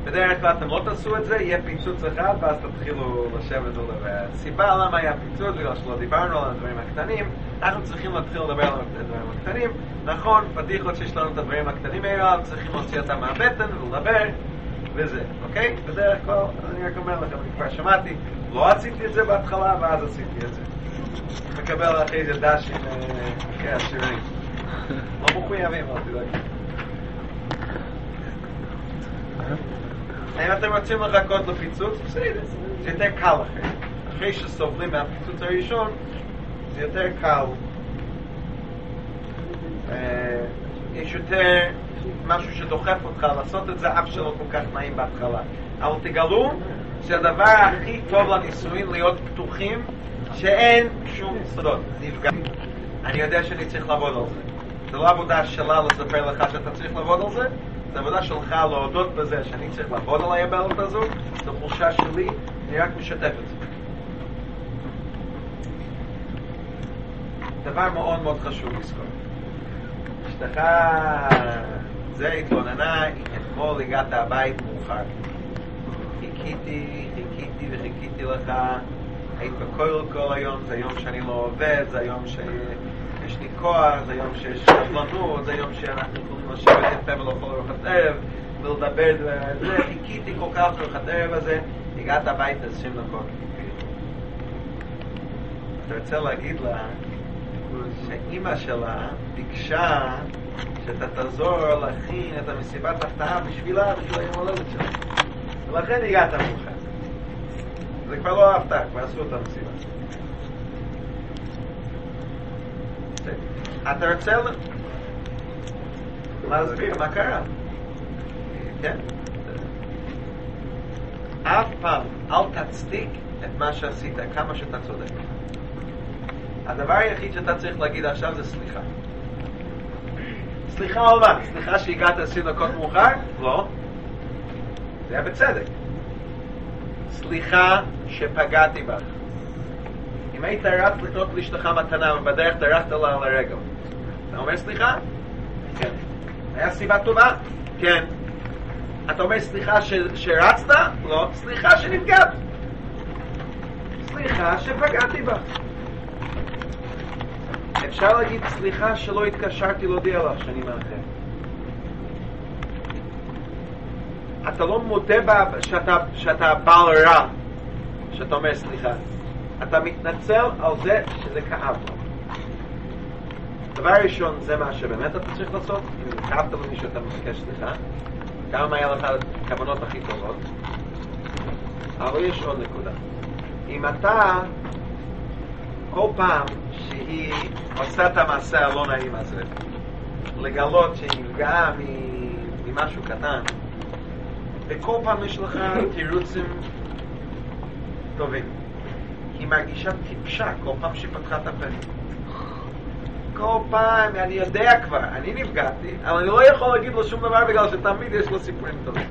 בדרך כלל אתם לא תעשו את זה, יהיה פיצוץ אחד ואז תתחילו לשבת ולדבר. הסיבה למה היה פיצוץ, בגלל שלא דיברנו על הדברים הקטנים. אנחנו צריכים להתחיל לדבר על הדברים הקטנים. נכון, פתיחות שיש לנו את הדברים הקטנים האלה, צריכים להוציא אותם מהבטן ולדבר וזה, אוקיי? בדרך כלל, אני רק אומר לכם, אני כבר שמעתי, לא עשיתי את זה בהתחלה ואז עשיתי את זה. מקבל אחרי זה דשים אחרי השירים. לא מחויבים, לא תדאג. אם אתם רוצים לחכות לפיצוץ, בסדר, זה יותר קל אחרי. אחרי שסובלים מהפיצוץ הראשון, זה יותר קל. יש יותר משהו שדוחף אותך לעשות את זה, אף שלא כל כך נעים בהתחלה. אבל תגלו שהדבר הכי טוב לניסויים להיות פתוחים, שאין שום סודות. נפגעים. אני יודע שאני צריך לעבוד על זה. זה לא עבודה שלה לספר לך שאתה צריך לעבוד על זה, זה עבודה שלך להודות בזה שאני צריך לעבוד על היבלות הזו. זו חולשה שלי, אני רק משתף את זה. דבר מאוד מאוד חשוב לזכור. אשתך זה התלוננה, אתמול הגעת הבית מאוחר. חיכיתי, חיכיתי וחיכיתי לך. היית בכל כל היום, זה יום שאני לא עובד, זה יום שיש לי כוח, זה יום שיש חזלנות, זה יום שאנחנו יכולים לשבת יפה ולאכול ארוחת ערב ולדבר וזה, חיכיתי כל כך ארוחת ערב הזה, הגעת הבית עשרים דקות. אתה רוצה להגיד לה שאמא שלה ביקשה שאתה תעזור להכין את המסיבת הפתעה בשבילה בשביל היום הולדת שלה, ולכן הגעת המוחד. זה כבר לא הפתעה, כבר עשו את המסיבה. אתה רוצה להסביר מה קרה? כן? אף פעם אל תצדיק את מה שעשית, כמה שאתה צודק. הדבר היחיד שאתה צריך להגיד עכשיו זה סליחה. סליחה על מה? סליחה שהגעת עשרים דקות מאוחר? לא. זה היה בצדק. סליחה שפגעתי בך. אם היית רץ לתנות לאשתך מתנה ובדרך דרכת לה על הרגל, אתה אומר סליחה? כן. היה סיבה טובה? כן. אתה אומר סליחה ש... שרצת? לא. סליחה שנפגעת. סליחה שפגעתי בך. אפשר להגיד סליחה שלא התקשרתי להודיע לך שאני מאחר. אתה לא מודה בה שאתה, שאתה בעל רע שאתה אומר סליחה. אתה מתנצל על זה שזה כאב לו. דבר ראשון, זה מה שבאמת אתה צריך לעשות. אם כאבת למי שאתה מבקש סליחה, גם היה לך כוונות הכי טובות. אבל יש עוד נקודה. אם אתה כל פעם שהיא עושה את המעשה הלא נעים הזה, לגלות שהיא נפגעה ממשהו קטן, וכל פעם יש לך תירוצים טובים. היא מרגישה טיפשה כל פעם שפתחה את הפנים. כל פעם, אני יודע כבר, אני נפגעתי, אבל אני לא יכול להגיד לו שום דבר בגלל שתמיד יש לו סיפורים טובים.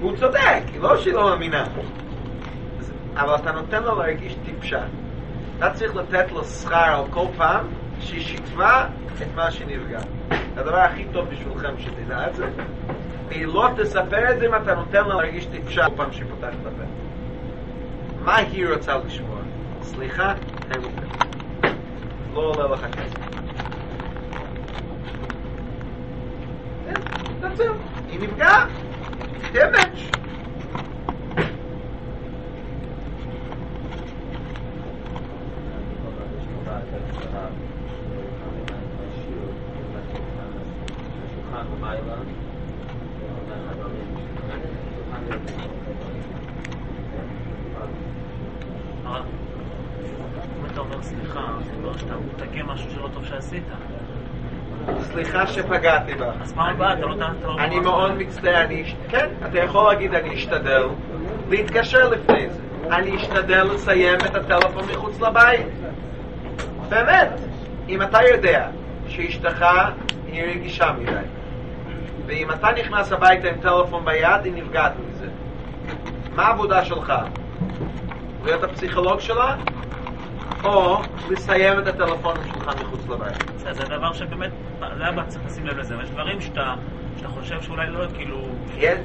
והוא צודק, לא שהיא לא מאמינה. אבל אתה נותן לו להרגיש טיפשה. אתה צריך לתת לו שכר על כל פעם שהיא שיתפה את מה שנפגע. זה הדבר הכי טוב בשבילכם שתדע את זה. והיא לא תספר את זה אם אתה נותן לה להרגיש טיפשה כל פעם שהיא פותחת את הפה. מה היא רוצה לשמוע? סליחה, אין לו פה. לא עולה לך כסף. זה נצא. היא נפגעה. דמג'. סליחה שפגעתי בה. אז מה הבא? אתה לא דעת? אני מאוד מצטער. כן, אתה יכול להגיד אני אשתדל להתקשר לפני זה. אני אשתדל לסיים את הטלפון מחוץ לבית. באמת, אם אתה יודע שאשתך היא רגישה מדי, ואם אתה נכנס הביתה עם טלפון ביד, היא נפגעת מזה. מה העבודה שלך? להיות הפסיכולוג שלה? או לסיים את הטלפון שלך מחוץ לבית. זה דבר שבאמת, למה צריך לשים לב לזה? יש דברים שאתה חושב שאולי לא, כאילו...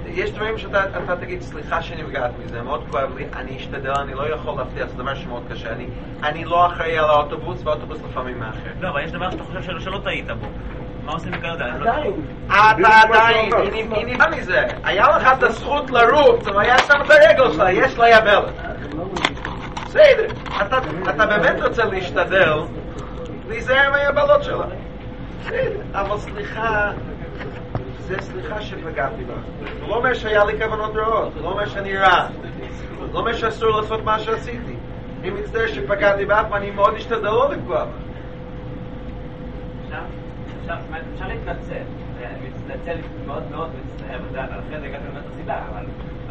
יש דברים שאתה תגיד, סליחה שנפגעת מזה, מאוד כואב לי, אני אשתדל, אני לא יכול להפתיע, זה דבר שמאוד קשה, אני לא אחראי על האוטובוס, והאוטובוס לפעמים מאחר. לא, אבל יש דבר שאתה חושב שלא טעית בו. מה עושים בגלל זה? עדיין. אתה עדיין, היא ניבה מזה. היה לך את הזכות לרוץ, אבל היה שם את הרגל שלה, יש לה יבלת. בסדר, אתה, אתה באמת רוצה להשתדל להיזהר מהבלות שלה. בסדר, אבל סליחה, זה סליחה שפגעתי בה. זה לא אומר שהיה לי כוונות רעות, זה לא אומר שאני רע, זה לא אומר שאסור לעשות מה שעשיתי. אני מצטער שפגעתי בה, ואני מאוד אשתדל לא לפגוע בה. אפשר להתנצל, אני מתנצל מאוד מאוד מצטער, ואחרי זה הגעתי לנת הסיבה, אבל...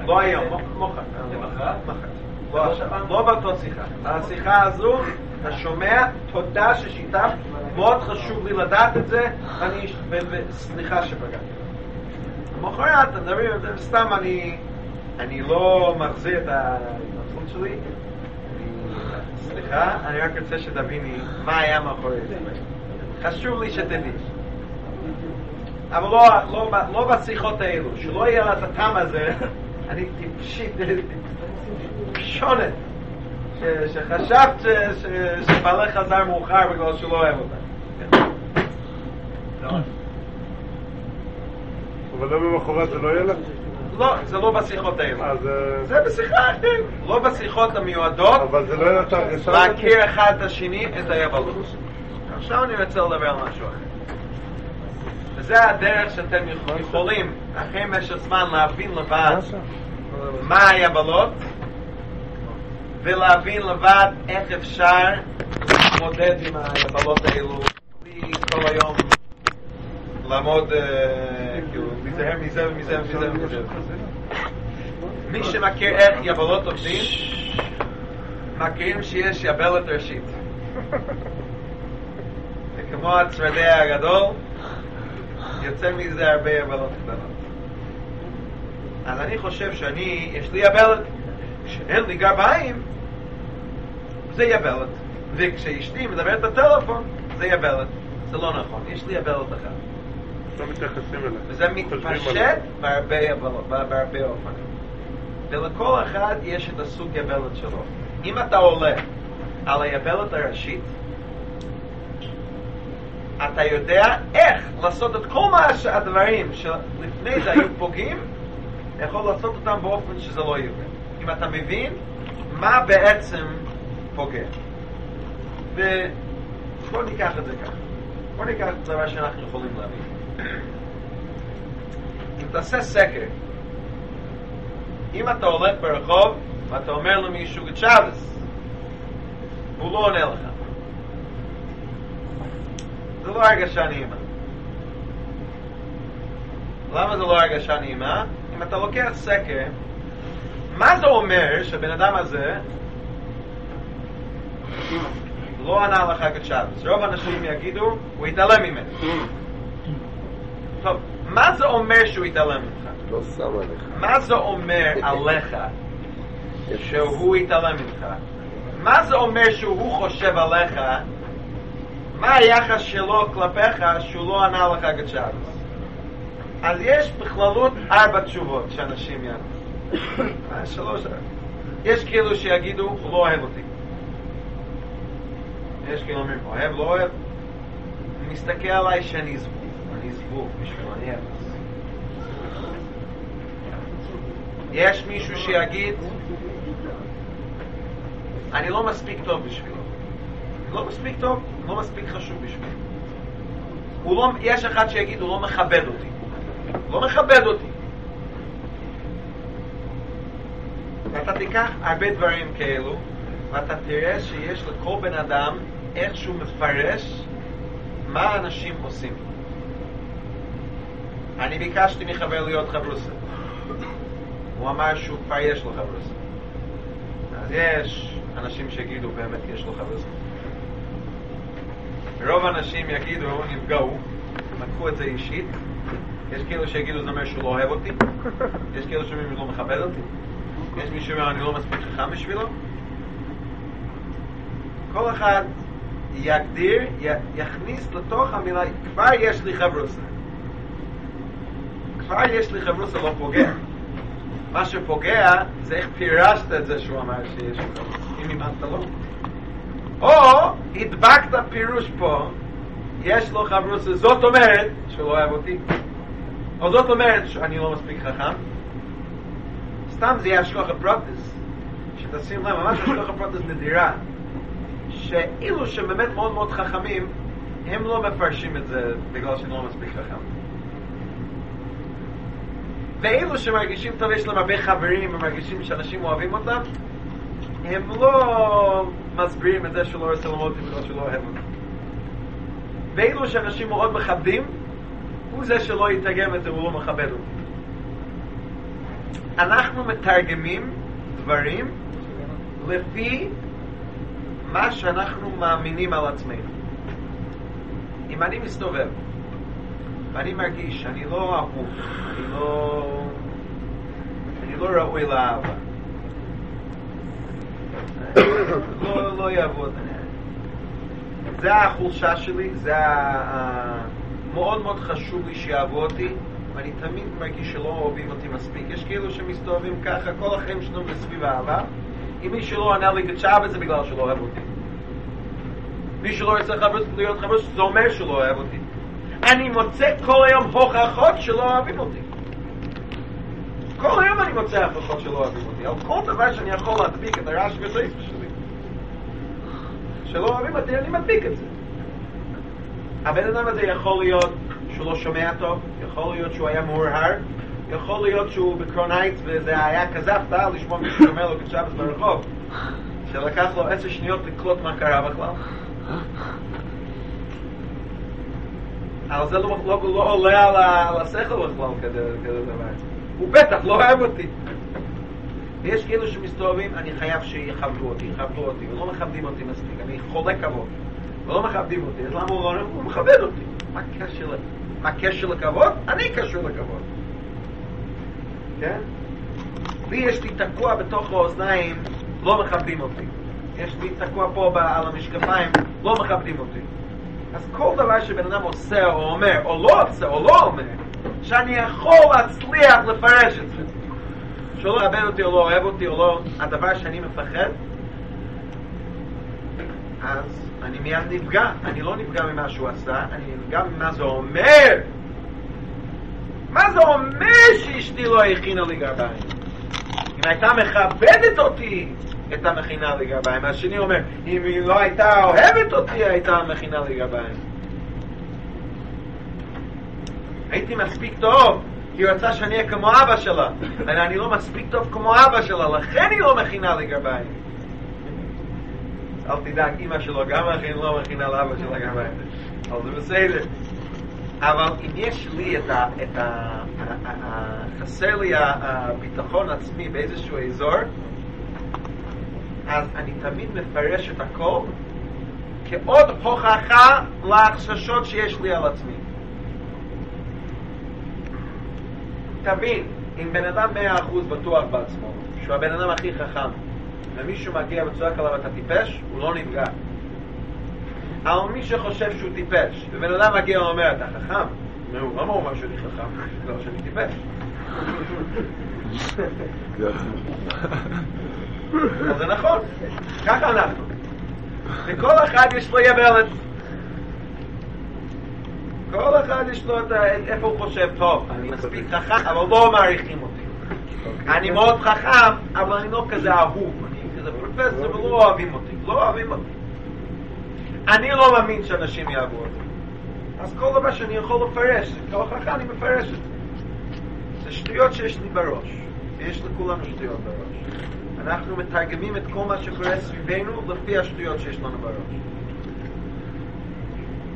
בוא היום, מוחד. למחרת? מחד. לא באותו שיחה. השיחה הזו, אתה שומע, תודה ששיתף, מאוד חשוב לי לדעת את זה, אני אשתפל וסליחה שפגעתי. המחרת, סתם אני לא מחזיר את ההתנצלות שלי, סליחה, אני רק רוצה שתביני מה היה מאחורי זה. חשוב לי שתדעי. אבל לא בשיחות האלו, שלא יהיה לה את הטעם הזה, אני טיפשית, טיפשונת, שחשבת שבעלי חזר מאוחר בגלל שהוא לא אוהב אותה. אבל לא במחורת זה לא יהיה לה? לא, זה לא בשיחות האלו. זה בשיחה אחרת. לא בשיחות המיועדות, להכיר אחד את השני את היבלות. עכשיו אני רוצה לדבר על משהו אחר. וזה הדרך שאתם יכולים, אחרי משך זמן, להבין לבד מה היבלות, ולהבין לבד איך אפשר להתמודד עם היבלות האלו, בלי כל היום לעמוד, כאילו, להיזהר מזה ומזה ומזה ומזה. מי שמכיר איך יבלות עובדים, מכירים שיש יבלת ראשית. וכמו הצרדיה הגדול, יוצא מזה הרבה יבלות קטנות. אז אני חושב שאני, יש לי יבלת, כשאין לי גרביים, זה יבלת. וכשאשתי מדברת בטלפון, זה יבלת. זה לא נכון, יש לי יבלת אחת. לא מתייחסים אליה. וזה מתפשט בהרבה יבלות, בהרבה אופנים. ולכל אחד יש את הסוג יבלת שלו. אם אתה עולה על היבלת הראשית, אתה יודע איך לעשות את כל מה שהדברים שלפני זה היו פוגעים, יכול לעשות אותם באופן שזה לא יהיה. אם אתה מבין מה בעצם פוגע. ובוא ניקח את זה ככה. בוא ניקח את זה שאנחנו יכולים להבין. אם תעשה סקר, אם אתה הולך ברחוב ואתה אומר למישהו את שבס, הוא לא עונה לך. זה לא הרגשה נעימה. למה זה לא הרגשה נעימה? אם אתה לוקח סקר, מה זה אומר שבן אדם הזה לא ענה לך כשבס? רוב אנשים יגידו, הוא יתעלם ממנו. טוב, מה זה אומר שהוא יתעלם ממך? לא שם עליך. מה זה אומר עליך שהוא יתעלם ממך? מה זה אומר שהוא חושב עליך? מה היחס שלו כלפיך שהוא לא ענה לך כשבס? אז יש בכללות ארבע תשובות שאנשים יענו. שלוש. יש כאילו שיגידו, הוא לא אוהב אותי. יש כאילו אומרים, אוהב, לא אוהב. אני מסתכל עליי שאני זבוב. אני זבוב, בשביל אני אוהב. יש מישהו שיגיד, אני לא מספיק טוב בשבילו. אני לא מספיק טוב, אני לא מספיק חשוב בשבילי. לא, יש אחד שיגיד, הוא לא מכבד אותי. לא מכבד אותי. ואתה תיקח הרבה דברים כאלו, ואתה תראה שיש לכל בן אדם איכשהו מפרש מה האנשים עושים. אני ביקשתי מחבר להיות חברוסה. הוא אמר שהוא כבר יש לו חברוסה. אז יש אנשים שיגידו באמת יש לו חברוסה. רוב האנשים יגידו, נפגעו, מתקו את זה אישית. יש כאילו שיגידו זה אומר שהוא לא אוהב אותי, יש כאילו שמישהו לא מכבד אותי, יש מישהו אומר אני לא מספיק חכם בשבילו. כל אחד יגדיר, י- יכניס לתוך המילה, כבר יש לי חברוסה. כבר יש לי חברוסה לא פוגע. מה שפוגע זה איך פירשת את זה שהוא אמר שיש לי חברוסה, אם אמנת לו. או הדבקת פירוש פה, יש לו חברוסה, זאת אומרת שהוא לא אוהב אותי. או זאת אומרת שאני לא מספיק חכם. סתם זה יהיה השלוח הפרוטס, שתשים להם, ממש השלוח הפרוטס נדירה, שאילו שבאמת מאוד מאוד חכמים, הם לא מפרשים את זה בגלל שאני לא מספיק חכם. ואילו שמרגישים טוב, יש להם הרבה חברים ומרגישים שאנשים אוהבים אותם, הם לא מסבירים את זה שלא רוצה ללמוד אותי בגלל שלא אוהב אותם. ואילו שאנשים מאוד מכבדים, הוא זה שלא יתרגם את זה, הוא לא מכבד אותי. אנחנו מתרגמים דברים לפי מה שאנחנו מאמינים על עצמנו. אם אני מסתובב ואני מרגיש שאני לא אהוב, אני לא, אני לא ראוי לאהבה, לא, לא יעבוד. זה החולשה שלי, זה ה... מאוד מאוד חשוב לי שיעבו אותי, ואני תמיד מרגיש שלא אוהבים אותי מספיק. יש כאילו שמסתובבים ככה כל החיים שלנו בסביב אהבה. אם מי שלא ענה לי גצ'אב, זה בגלל שלא אוהב אותי. מי שלא רוצה להיות חברוס, זה אומר שלא אוהב אותי. אני מוצא כל היום הוכחות שלא אוהבים אותי. כל היום אני מוצא הוכחות שלא אוהבים אותי. על כל דבר שאני יכול להדביק את הרעש והסעיס שלי שלא אוהבים אותי, אני מדביק את זה. הבן אדם הזה יכול להיות שהוא לא שומע טוב, יכול להיות שהוא היה מאורהר, יכול להיות שהוא בקרונאית וזה היה כזה הפתעה לשמוע מי שומע לו כשבס ברחוב, שלקח לו עשר שניות לקלוט מה קרה בכלל. אבל זה לא, לא, לא עולה על, על השכל בכלל כזה, כזה דבר. הוא בטח לא אוהב אותי. ויש כאילו שמסתובבים, אני חייב שיחבדו אותי, יחבדו אותי, ולא מכבדים אותי מספיק, אני חולה כבוד. ולא מכבדים אותי, אז למה הוא לא אומר? הוא מכבד אותי. מה קשר? מה קשר לכבוד? אני קשור לכבוד. כן? לי יש לי תקוע בתוך האוזניים, לא מכבדים אותי. יש לי תקוע פה על המשקפיים, לא מכבדים אותי. אז כל דבר שבן אדם עושה או אומר, או לא עושה או לא אומר, שאני יכול להצליח לפרש את זה. שלא מכבד אותי או לא אוהב אותי או לא, הדבר שאני מפחד, אז אני מיד נפגע. אני לא נפגע ממה שהוא עשה, אני נפגע ממה זה אומר. מה זה אומר שאשתי לא הכינה לי גרביים? אם הייתה מכבדת אותי, הייתה מכינה לי גרביים. השני אומר, אם היא לא הייתה אוהבת אותי, הייתה מכינה לי גרביים. הייתי מספיק טוב, כי היא רצה שאני אהיה כמו אבא שלה, אבל אני לא מספיק טוב כמו אבא שלה, לכן היא לא מכינה לי גרביים. אל תדאג, אמא שלו גם מכין, לא מכינה לאבא שלה גם האמת. אבל זה בסדר. אבל אם יש לי את ה... את ה... חסר לי הביטחון עצמי באיזשהו אזור, אז אני תמיד מפרש את הכל כעוד הוכחה להחששות שיש לי על עצמי. תבין, אם בן אדם מאה אחוז בטוח בעצמו, שהוא הבן אדם הכי חכם, ומישהו מגיע וצועק עליו אתה טיפש, הוא לא נפגע. אבל מי שחושב שהוא טיפש, ובן אדם מגיע ואומר אתה חכם, נו, למה הוא אומר שאני חכם? לא, שאני טיפש. אז זה נכון, ככה אנחנו. וכל אחד יש לו יבלת. כל אחד יש לו את איפה הוא חושב, טוב, אני מספיק חכם, אבל לא מעריכים אותי. אני מאוד חכם, אבל אני לא כזה אהוב. אני כזה פרופסור, אבל לא אוהבים אותי. לא אוהבים אותי. אני לא מאמין שאנשים יאהבו אותי. אז כל דבר שאני יכול לפרש, כל ככה אני מפרש את זה. זה שטויות שיש לי בראש. יש לכולנו שטויות בראש. אנחנו מתרגמים את כל מה שקורה סביבנו לפי השטויות שיש לנו בראש.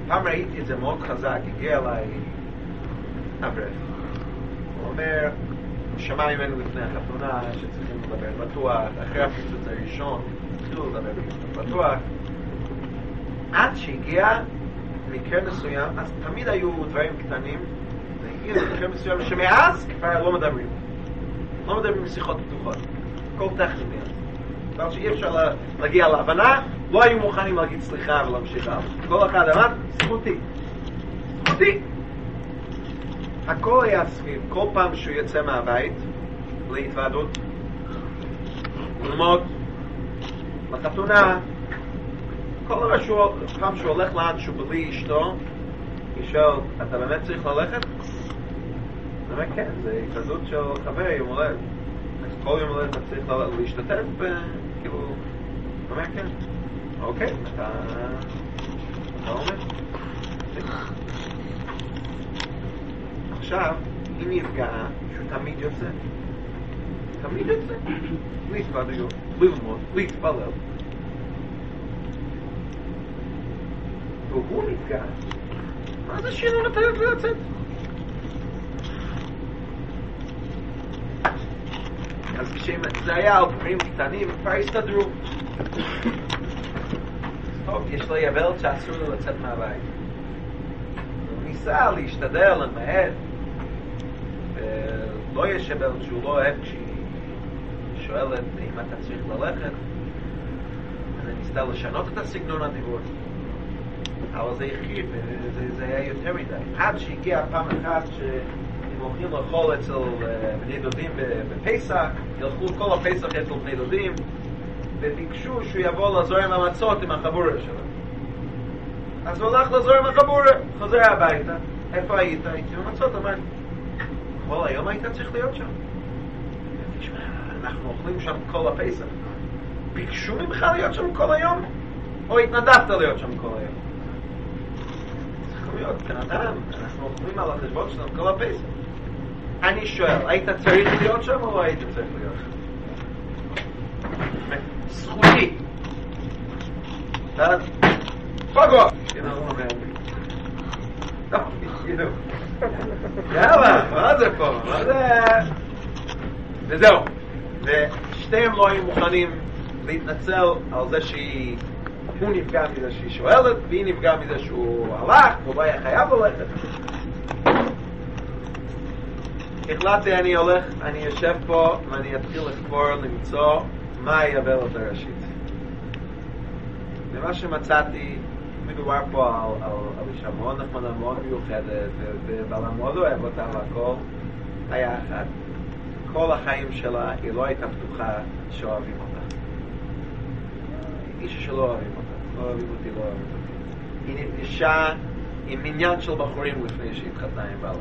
פעם ראיתי את זה מאוד חזק, הגיע אליי אברך. הוא אומר, הוא שמע ממנו לפני החתונה שצריכים לדבר בטוח, אחרי הפיצוץ הראשון, תתחילו לדבר בטוח. עד שהגיע מקרה מסוים, אז תמיד היו דברים קטנים, זה הגיע למקרה מסוים שמאז כבר לא מדברים. לא מדברים שיחות פתוחות. כל טכני מאז. דבר שאי אפשר להגיע להבנה, לא היו מוכנים להגיד סליחה ולהמשיך אף. כל אחד אמר, זכותי. זכותי. הכל היה סביב, כל פעם שהוא יוצא מהבית, להתוועדות, ללמוד, לחתונה, כל פעם שהוא הולך לאן שהוא בלי אשתו, היא שואל, אתה באמת צריך ללכת? אני אומר, כן, זה התעזות של חבר יום הולד. כל יום הולד אתה צריך להשתתף, כאילו, אני אומר, כן. אוקיי, אתה... אתה אומר? עכשיו, אם יפגעה, שהוא תמיד יוצא. תמיד יוצא. להתוועדויות, ללמוד, להתפלל. והוא נפגע. מה זה שהיא לא נתנת לצאת? אז כשזה היה על דברים קטנים, כבר הסתדרו. טוב, יש לו יבל שאסור לו לצאת מהבית. הוא ניסה להשתדל, למעט. ולא יש יבל שהוא לא אוהב כשהיא שואלת אם אתה צריך ללכת. אז אני ניסה לשנות את הסגנון הדיבור. אבל זה יחיד, זה היה יותר מדי. עד שהגיע פעם אחת שהם הולכים לאכול אצל בני דודים בפסח, ילכו כל הפסח אצל בני דודים, וביקשו שהוא יבוא לעזור עם המצות עם החבורה שלו. אז הוא הלך לעזור עם החבורה, חוזר הביתה. איפה היית? הייתי במצות, אמרתי. כל היום היית צריך להיות שם. תשמע, אנחנו אוכלים שם כל הפסח. ביקשו ממך להיות שם כל היום? או התנדבת להיות שם כל היום? כאן אדם, אנחנו אוכלים על החשבון שלנו כל הפסח. אני שואל, היית צריך להיות שם או לא היית צריך להיות שם? זכותי. אתה... פגוע! כן, אני לא אומר. לא, תגידו. יאללה, מה זה פה? מה זה... וזהו. ושתיהם לא היו מוכנים להתנצל על זה שהיא... הוא נפגע מזה שהיא שואלת, והיא נפגע מזה שהוא הלך, הוא לא היה חייב הולכת. החלטתי, אני הולך, אני יושב פה, ואני אתחיל לחפור, למצוא מה היבלת הראשית. ומה שמצאתי, מדובר פה על, על, על אישה מאוד נחמדה, מאוד מיוחדת, ובעלה מאוד אוהב אותה והכל, היה אחת. כל החיים שלה, היא לא הייתה פתוחה שאוהבים אותה. איש שלא אוהבים אותה, לא אוהבים אותי, לא אוהבים אותי. היא נפגשה עם מניין של בחורים לפני שהתחתנה עם בעלה.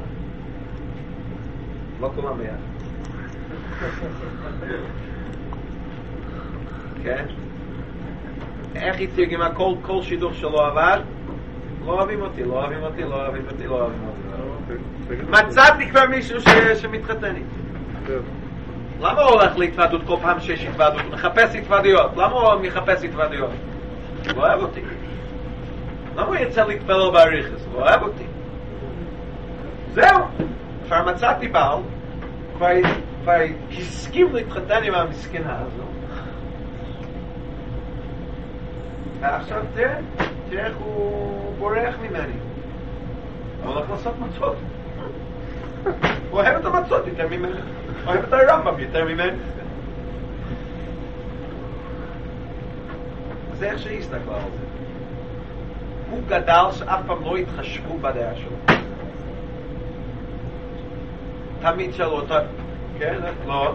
לא כולם ביחד. כן? איך היא תרגמה כל שידוך שלא עבר? לא אוהבים אותי, לא אוהבים אותי, לא אוהבים אותי, לא אוהבים אותי. מצאתי כבר מישהו שמתחתן איתי. למה הוא הולך להתוועדות כל פעם שיש התוועדות? הוא מחפש התוועדויות. למה הוא מחפש התוועדויות? הוא לא אוהב אותי. למה הוא יצא להתפלל לו בעריכס? הוא אוהב אותי. זהו, כבר מצאתי בעל, כבר, כבר הסכים להתחתן עם המסכנה הזו. ועכשיו תראה, תראה איך הוא בורח ממני. הוא הולך לעשות מצות. הוא אוהב את המצות יותר ממני. הוא אוהב את הרמב"ם יותר ממני. זה איך שהיא הסתכלה על זה. הוא גדל שאף פעם לא התחשבו בדעה שלו. תמיד שלא, כן, לא,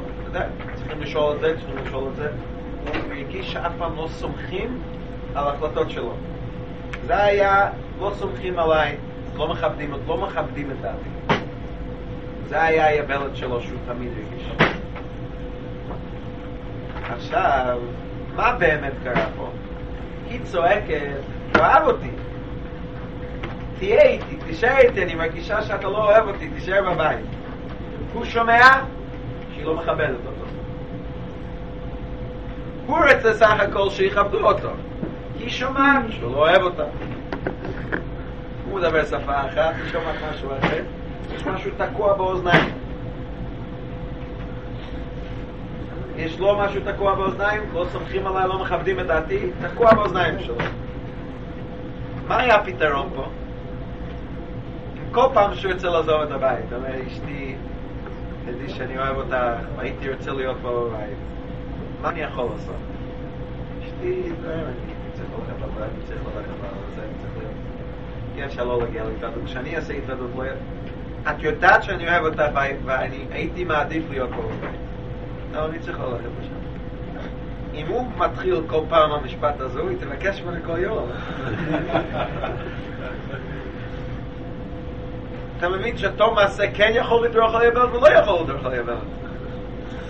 צריכים לשאול את זה, צריכים לשאול את זה. הוא הרגיש שאף פעם לא סומכים על ההחלטות שלו. זה היה, לא סומכים עליי, לא מכבדים, לא מכבדים את דעתי. זה היה היבלת שלו שהוא תמיד הרגיש. עכשיו, מה באמת קרה פה? היא צועקת, אוהב אותי. תהיה איתי, תשאר איתי, אני מרגישה שאתה לא אוהב אותי, תשאר בבית. הוא שומע שהיא לא מכבדת אותו. הוא רצה סך הכל שיכבדו אותו. היא שומעת שהוא לא אוהב אותה. הוא מדבר שפה אחת, היא שומעת משהו אחר. יש משהו תקוע באוזניים. יש לו משהו תקוע באוזניים, לא סומכים עליי, לא מכבדים את דעתי, תקוע באוזניים שלו. מה היה הפתרון פה? כל פעם שהוא יוצא לעזוב את הבית, אומר, אשתי, תדעי שאני אוהב אותך, הייתי רוצה להיות פה בבית. מה אני יכול לעשות? אשתי, לא, אני צריך ללכת לבית, אני צריך ללכת לבית, אני צריך להיות. יש לא להגיע להתעדות, כשאני אעשה התעדות, לא ידע. את יודעת שאני אוהב אותך ואני הייתי מעדיף להיות פה בבית. אבל אני צריך ללכת לשם. אם הוא מתחיל כל פעם המשפט הזה, הוא יתבקש ממנו כל יום. אתה מבין שאותו מעשה כן יכול לדרוך על היבלת ולא יכול לדרוך על היבלת.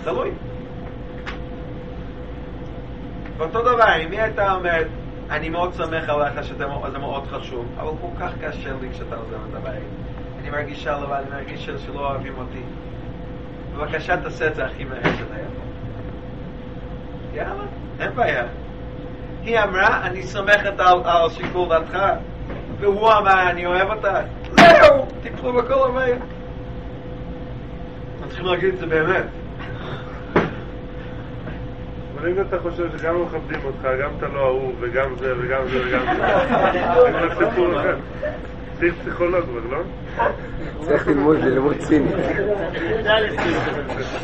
תלוי. ואותו דבר, אם היא הייתה אומרת, אני מאוד שמח עליך שזה מאוד חשוב, אבל כל כך קשה לי כשאתה עוזב את הבית. אני מרגישה לבד, אני מרגישה שלא אוהבים אותי. בבקשה תעשה את זה הכי מהר של היבלת. יאללה, אין בעיה. היא אמרה, אני שמחת על, על שיקול דעתך, והוא אמר, אני אוהב אותה. זהו, תיפלו בכל המאה. אנחנו צריכים להגיד את זה באמת. אבל אם אתה חושב שגם לא מכבדים אותך, גם אתה לא אהוב, וגם זה, וגם זה, וגם זה. צריך פסיכולוג, אבל לא? צריך ללמוד, זה ללמוד סיני. זה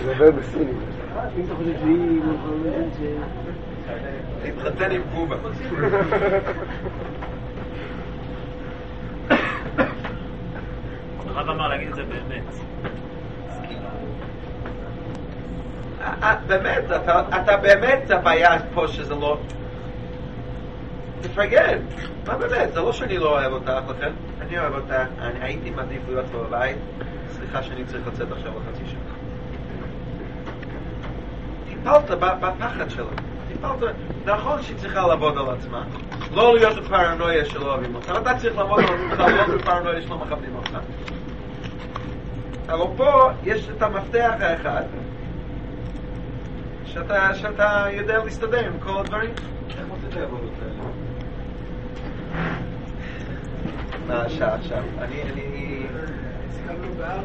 עובר בסיני. אם אתה חושב שהיא מוכרלת ש... להתחתן עם בובה. הרב אמר להגיד את זה באמת. באמת, אתה באמת הבעיה פה שזה לא... תפרגן. מה באמת? זה לא שאני לא אוהב אותך לכן. אני אוהב אותך. אני הייתי מעדיף להיות פה בבית. סליחה שאני צריך לצאת עכשיו עוד חצי שנה. טיפלת בפחד שלו. טיפלת... נכון שהיא צריכה לעבוד על עצמה. לא להיות בפרנויה שלא אוהבים אותך. אתה צריך לעבוד על עצמך, לא בפרנויה שלא מכבדים אותך. אבל פה יש את המפתח האחד שאתה, שאתה יודע להסתדר עם כל הדברים. איך מוצאת לעבוד את זה? נא, שעה, שעה. אני, אני... סיכמנו בער.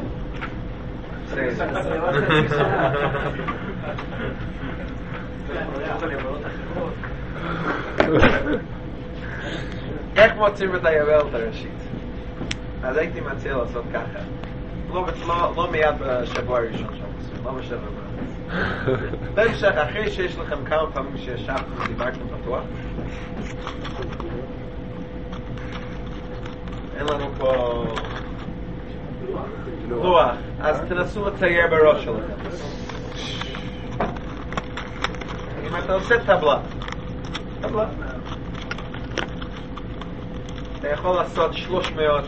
זה, זה, זה. איך מוצאים את היבלת הראשית? אז הייתי מציע לעשות ככה. לא מיד בשבוע הראשון שם, לא בשבוע הבא. בהמשך, אחרי שיש לכם כמה פעמים שישבתם ודיברתם פתוח, אין לנו פה לוח, אז תנסו לצייר בראש שלכם. אם אתה עושה טבלה, טבלה, אתה יכול לעשות שלוש מאות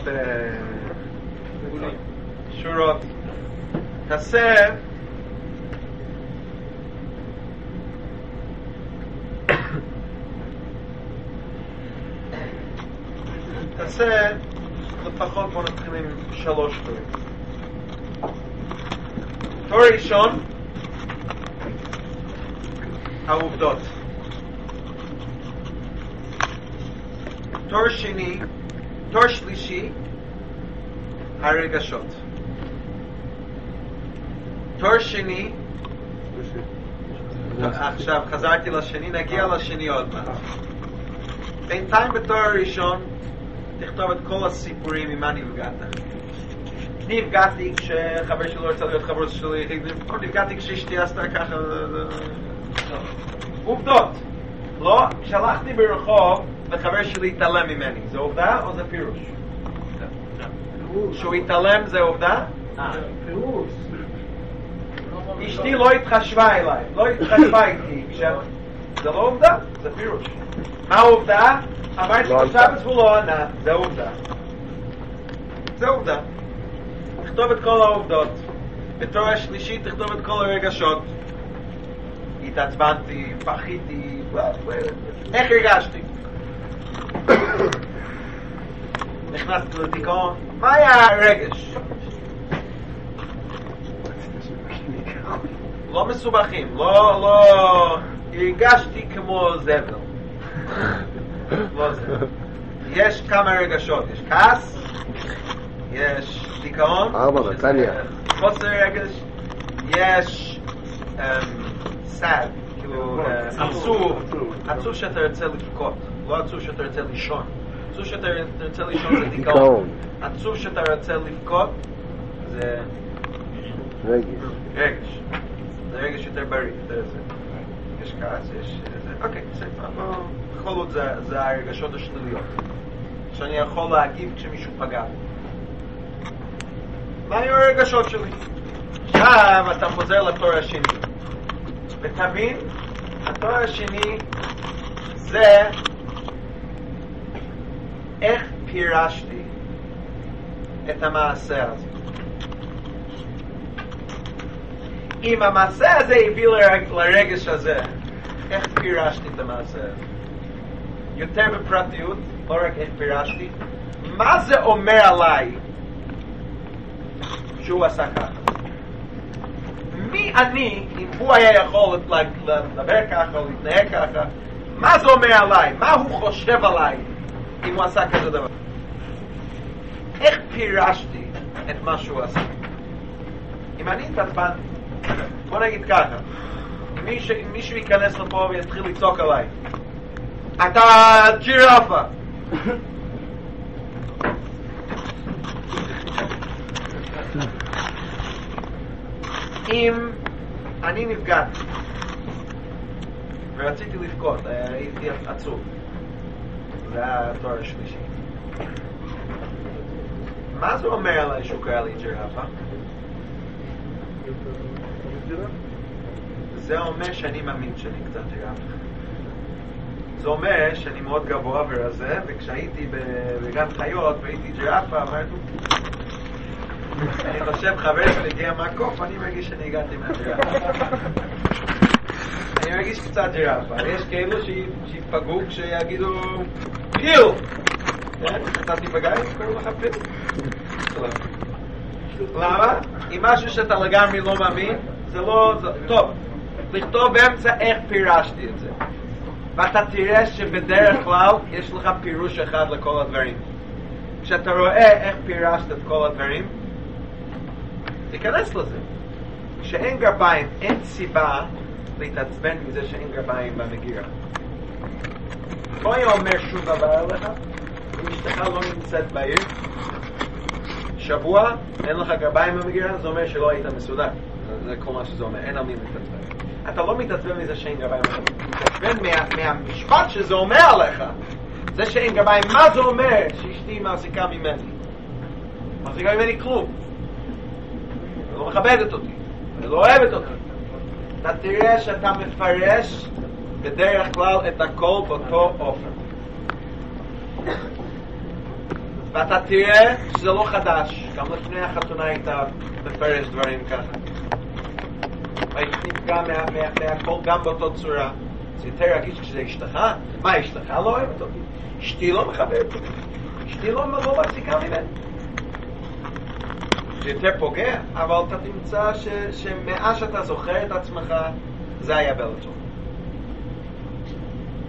שורות. תעשה תעשה לפחות, בוא נתחיל עם שלוש דברים. תור ראשון, העובדות. תור שני, תור שלישי, הרגשות. תור שני, עכשיו חזרתי לשני, נגיע לשני עוד מעט. בינתיים בתור הראשון תכתוב את כל הסיפורים ממה נפגעת. נפגעתי כשחבר שלי לא רוצה להיות חברות שלי, נפגעתי כשאשתי עשתה ככה, עובדות. לא, שלחתי ברחוב וחבר שלי התעלם ממני, זה עובדה או זה פירוש? שהוא התעלם זה עובדה? פירוש. אשתי לא התחשבה אליי, לא התחשבה איתי, זה לא עובדה, זה פירוש. מה העובדה? אמרתי שבסבס הוא לא ענה, זה עובדה. זה עובדה. תכתוב את כל העובדות. בתור השלישי תכתוב את כל הרגשות. התעצבנתי, פחיתי, איך הרגשתי? נכנסתי לדיכאון, מה היה הרגש? לא מסובכים, לא, לא... הרגשתי כמו זבל. לא זבל. יש כמה רגשות, יש כעס, יש דיכאון, חוסר רגש, יש סד, כאילו עצוב, עצוב שאתה רוצה לבכות, לא עצוב שאתה רוצה לישון, עצוב שאתה רוצה לישון זה דיכאון, עצוב שאתה רוצה לבכות זה רגש, זה רגש יותר בריא, יש כעס, יש... אוקיי, בכל עוד זה הרגשות השליליות, שאני יכול להגיב כשמישהו פגע. מה היו הרגשות שלי? עכשיו אתה חוזר לתור השני ותבין, התור השני זה איך פירשתי את המעשה הזה. אם המעשה הזה הביא לרג... לרגש הזה, איך פירשתי את המעשה הזה? יותר בפרטיות, לא רק איך פירשתי, מה זה אומר עליי שהוא עשה ככה? מי אני, אם הוא היה יכול לדבר ככה או להתנהג ככה, מה זה אומר עליי? מה הוא חושב עליי אם הוא עשה כזה דבר? איך פירשתי את מה שהוא עשה? אם אני התעצבנתי, בוא נגיד ככה, אם מישהו ייכנס לפה ויתחיל לצעוק עליי, אתה ג'ירפה! אם אני נפגעתי ורציתי לבכות, הייתי עצוב, זה היה התואר השלישי. מה זה אומר עליי שהוא קרא לי ג'ירפה? זה אומר שאני מאמין שאני קצת ג'ירפה. זה אומר שאני מאוד גבוה ורזה, וכשהייתי בגן חיות והייתי ג'ירפה, אמרתי אני חושב חבר שלי הגיע מהקוף, אני מרגיש שאני הגעתי מהג'ירפה. אני מרגיש קצת ג'ירפה. יש כאלו שיפגעו כשיגידו פיל! אתה תיפגע, קוראו לך פיל. למה? אם משהו שאתה לגמרי לא מאמין, זה לא... טוב, לכתוב באמצע איך פירשתי את זה. ואתה תראה שבדרך כלל יש לך פירוש אחד לכל הדברים. כשאתה רואה איך פירשת את כל הדברים, תיכנס לזה. כשאין גרביים, אין סיבה להתעצבן מזה שאין גרביים במגירה. לא יאמר שום דבר עליך, אם אשתך לא נמצאת בעיר, שבוע, אין לך גרביים במגירה, זה אומר שלא היית מסודר. זה כל מה שזה אומר, אין על מי להתעצבן. אתה לא מתעצבן מזה שאין גרביים, אתה מתעצבן מה, מהמשפט שזה אומר עליך. זה שאין גרביים, מה זה אומר שאשתי מעסיקה ממני? מעסיקה ממני כלום. היא לא מכבדת אותי, היא לא אוהבת אותי. אתה תראה שאתה מפרש בדרך כלל את הכל באותו אופן. ואתה תראה שזה לא חדש, גם לפני החתונה הייתה מפרש דברים ככה. והייתי נפגע מהכל גם באותו צורה. זה יותר רגיש כשזה אשתך. מה, אשתך לא אוהבת אותי? אשתי לא מכבדת אותי. אשתי לא מחזיקה ממני. זה יותר פוגע, אבל אתה תמצא שמאז שאתה זוכר את עצמך, זה היה בלצון.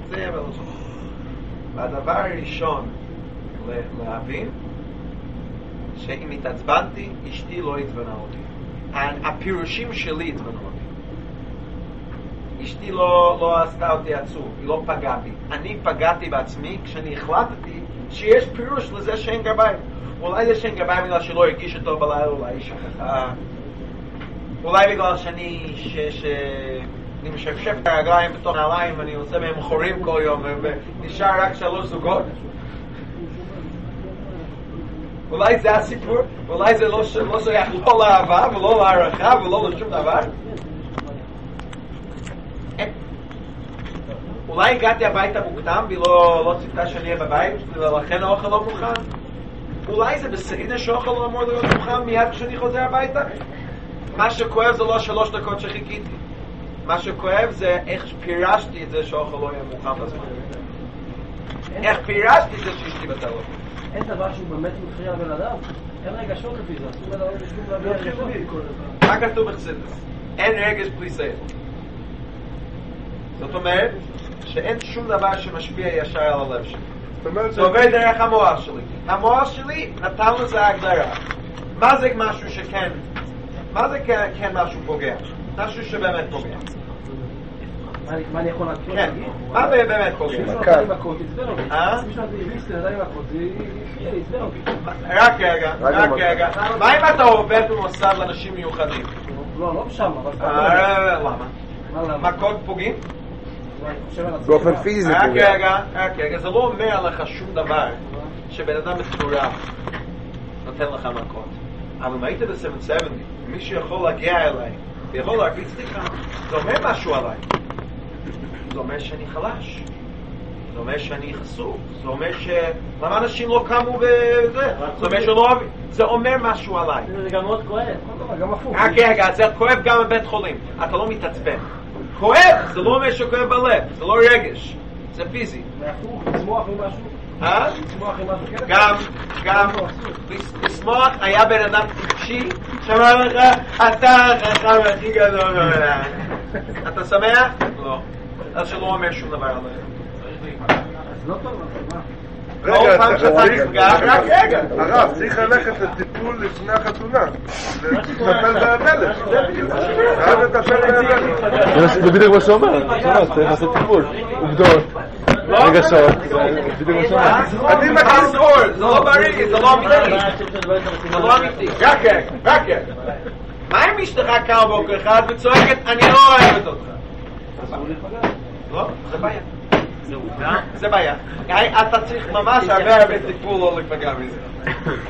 זה היה בלצון. והדבר הראשון להבין, שאם התעצבנתי, אשתי לא התבנה אותי. הפירושים שלי התבנו אותי. אשתי לא, לא עשתה אותי עצוב, היא לא פגעה בי. אני פגעתי בעצמי כשאני החלטתי שיש פירוש לזה שאין גרביים. אולי זה שאין גרביים בגלל שלא הרגיש אותו בלילה, אולי היא שכחה. אולי בגלל שאני ש... ש... אני משפשף את הרגליים בתוך נעליים ואני עושה מהם חורים כל יום ונשאר רק שלוש זוגות. אולי זה הסיפור, אולי זה לא שייך לא לאהבה ולא להערכה ולא לשום דבר. אולי הגעתי הביתה מוקדם ולא ציפתה שאני אהיה בבית ולכן האוכל לא מוכן. אולי זה בסדר שהאוכל לא אמור להיות מוכן מיד כשאני חוזר הביתה. מה שכואב זה לא שלוש דקות שחיכיתי, מה שכואב זה איך פירשתי את זה שהאוכל לא יהיה מוכן בזמן. איך פירשתי את זה שאשתי בטלפון. אין דבר שהוא באמת מכריע על בן אדם. אין רגשות לפי זה. אסור לדעות בשום דבר חיובי כל הזמן. מה כתוב בחסידות? אין רגש בלי שכל. זאת אומרת שאין שום דבר שמשפיע ישר על הלב שלי. זה עובר דרך המוח שלי. המוח שלי נתן לזה הגדרה. מה זה משהו שכן? מה זה כן משהו פוגע? משהו שבאמת פוגע. מה אני יכול להגיד? כן, מה באמת פוגע? מי שעושה עם הקוד, תצבן אותי. מי שעושה עם הקוד, תצבן אותי. רק רגע, רק רגע. מה אם אתה עובד במוסד לאנשים מיוחדים? לא, לא שם, אבל... למה? מכות פוגעים? באופן פיזי פוגע. רק רגע, רק רגע. זה לא אומר לך שום דבר שבן אדם מתורף נותן לך מכות. אבל אם היית ב-שבע שבעים, מי שיכול להגיע אליי ויכול להרביץ לי כאן, זה אומר משהו עליי. זה אומר שאני חלש, זה אומר שאני חשוף, זה אומר ש... למה אנשים לא קמו וזה? זה אומר שלא אוהבים, זה אומר משהו עליי. זה גם מאוד כואב, גם הפוך. רק רגע, זה כואב גם בבית חולים, אתה לא מתעצבן. כואב, זה לא אומר שכואב בלב, זה לא רגש, זה פיזי. זה הפוך, לצמוח עם משהו. אה? לצמוח עם משהו. גם, גם, לצמוח היה בן אדם טיפשי, שמע לך, אתה החכם הכי גדול. אתה שמח? לא. אז שלא אומר שום דבר עליך. אז לא טוב, אבל מה? כל פעם שאתה נפגע, רק רגע. הרב, צריך ללכת לטיפול לפני החתונה. זה מטפל בהבלת. זה בדיוק. הרב מטפל בהבלת. זה בדיוק מה שאומר. צריך לעשות טיפול. עובדות. רגשות. אני מכיר סעול. זה לא בריא, זה לא אמיתי. זה לא אמיתי. רק רגע, רק רגע. מה אם אשתך קר בוקר אחד וצועקת, אני לא אוהבת אותך? לא, זה בעיה. זה בעיה. אתה צריך ממש הרבה הרבה טיפול לא להיפגע מזה.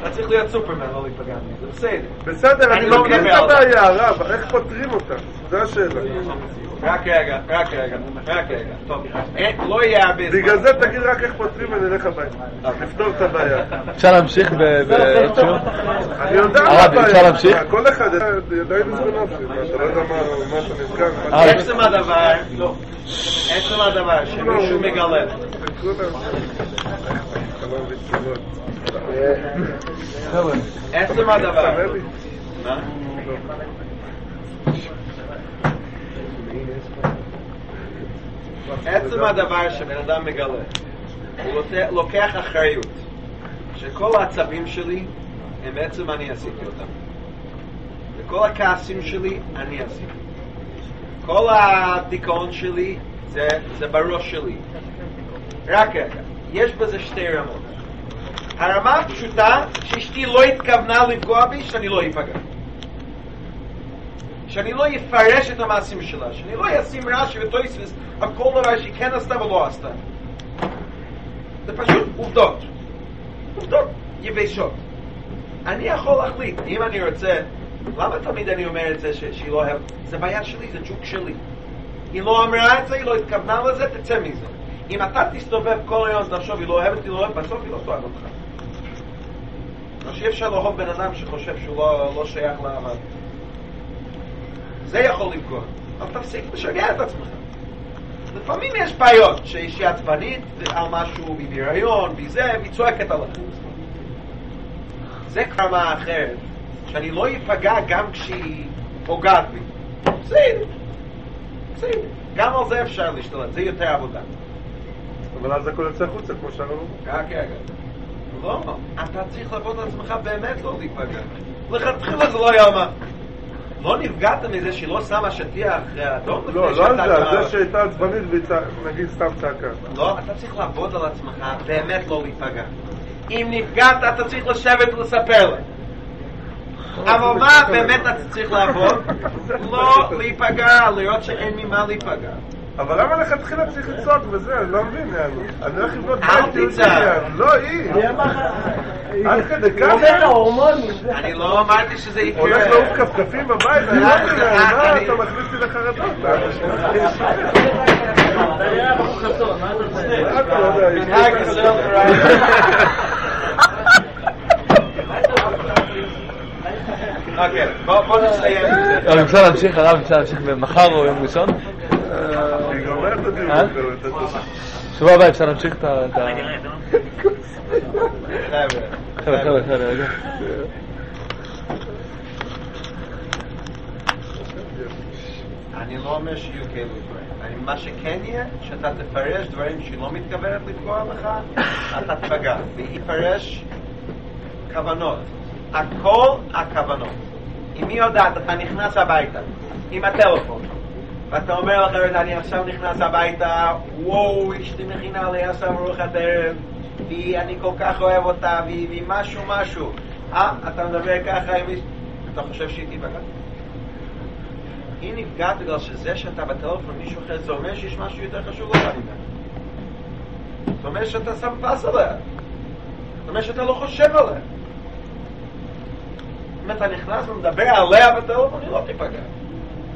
אתה צריך להיות סופרמן לא להיפגע מזה. בסדר. בסדר, אני לא מבין את הבעיה הרב, איך פותרים אותה? זה השאלה. רק רגע, רק רגע, רק רגע. טוב, לא יהיה הרבה זמן. בגלל זה תגיד רק איך פותרים ונלך הבעיה. נפתור את הבעיה. אפשר להמשיך ב... אני יודע מה הבעיה. כל אחד יודע אם זה נופי. אתה לא יודע מה אתה נזכר. עצם הדבר, לא. עצם הדבר שמישהו מגלב. עצם הדבר. מה? עצם הדבר שבן אדם מגלה, הוא לוקח אחריות שכל העצבים שלי הם עצם אני עשיתי אותם, וכל הכעסים שלי אני עשיתי, כל הדיכאון שלי זה, זה בראש שלי. רק רגע, יש בזה שתי רמות. הרמה הפשוטה שאשתי לא התכוונה לפגוע בי, שאני לא ייפגע, שאני לא יפרש את המעשים שלה, שאני לא ישים רש"י וטויסס על כל דבר שהיא כן עשתה ולא עשתה. זה פשוט עובדות. עובדות יבשות. אני יכול להחליט, אם אני רוצה, למה תמיד אני אומר את זה שהיא לא אוהבת? זה בעיה שלי, זה ג'וק שלי. היא לא אמרה את זה, היא לא התכוונה לזה, תצא מזה. אם אתה תסתובב כל היום ותחשוב, היא לא אוהבת, היא לא אוהבת, בסוף היא לא תאהב אותך. לא שאי אפשר לאהוב בן אדם שחושב שהוא לא, לא שייך לאהבת. זה יכול לפגוע. אבל תפסיק לשגע את עצמך. לפעמים יש בעיות שאישי עצבנית על משהו בביריון, וזה, והיא צועקת עליו. זה כמה אחרת, שאני לא ייפגע גם כשהיא פוגעת בי. בסדר. בסדר. גם על זה אפשר להשתלט, זה יותר עבודה. אבל אז הכל יוצא חוצה, כמו שאנחנו... כן, כן, כן. לא, אתה צריך לעבוד על עצמך באמת לא להיפגע. לכתחילה זה לא יאמה. לא נפגעת מזה שלא שמה שטיח אחרי האדום? לא, לא על זה, זה שהייתה עצבנית ונגיד סתם צעקה. לא, אתה צריך לעבוד על עצמך באמת לא להיפגע. אם נפגעת, אתה צריך לשבת ולספר לה. אבל מה באמת אתה צריך לעבוד? לא להיפגע, להיות שאין ממה להיפגע. אבל למה לך תחילה צריך לצעות וזה? אני לא מבין, אני הולך לבנות בית תצעה. לא, היא. עד כדי ככה. אני לא אמרתי שזה יקרה. הולך לעוף כפכפים בבית, אני לא מבין, מה אתה מכניס לי לחרדות? אתה לא יודע, יש לי חרדות. אוקיי, בואו נסיים. אבל אפשר להמשיך, הרב אפשר להמשיך במחר או יום ראשון? שבוע הבא אפשר להמשיך את ה... חבר'ה, חבר'ה, חבר'ה, רגע. אני לא אומר שיהיו כאלו דברים. מה שכן יהיה, שאתה תפרש דברים שלא מתכוונת לפגוע לך, אתה תפגע. ויפרש כוונות. הכל הכוונות. אם היא יודעת, אתה נכנס הביתה עם הטלפון. ואתה אומר לחברת, אני עכשיו נכנס הביתה, וואו, אשתי מכינה עליה סברוך הדרך, ואני כל כך אוהב אותה, והיא משהו משהו. אה, אתה מדבר ככה עם... אתה חושב שהיא תיפגעת? היא נפגעת בגלל שזה שאתה בטלפון מישהו אחר, זה אומר שיש משהו יותר חשוב לך. זה אומר שאתה שם פס עליה. זה אומר שאתה לא חושב עליה. אם אתה נכנס ומדבר עליה בטלפון, היא לא תיפגע.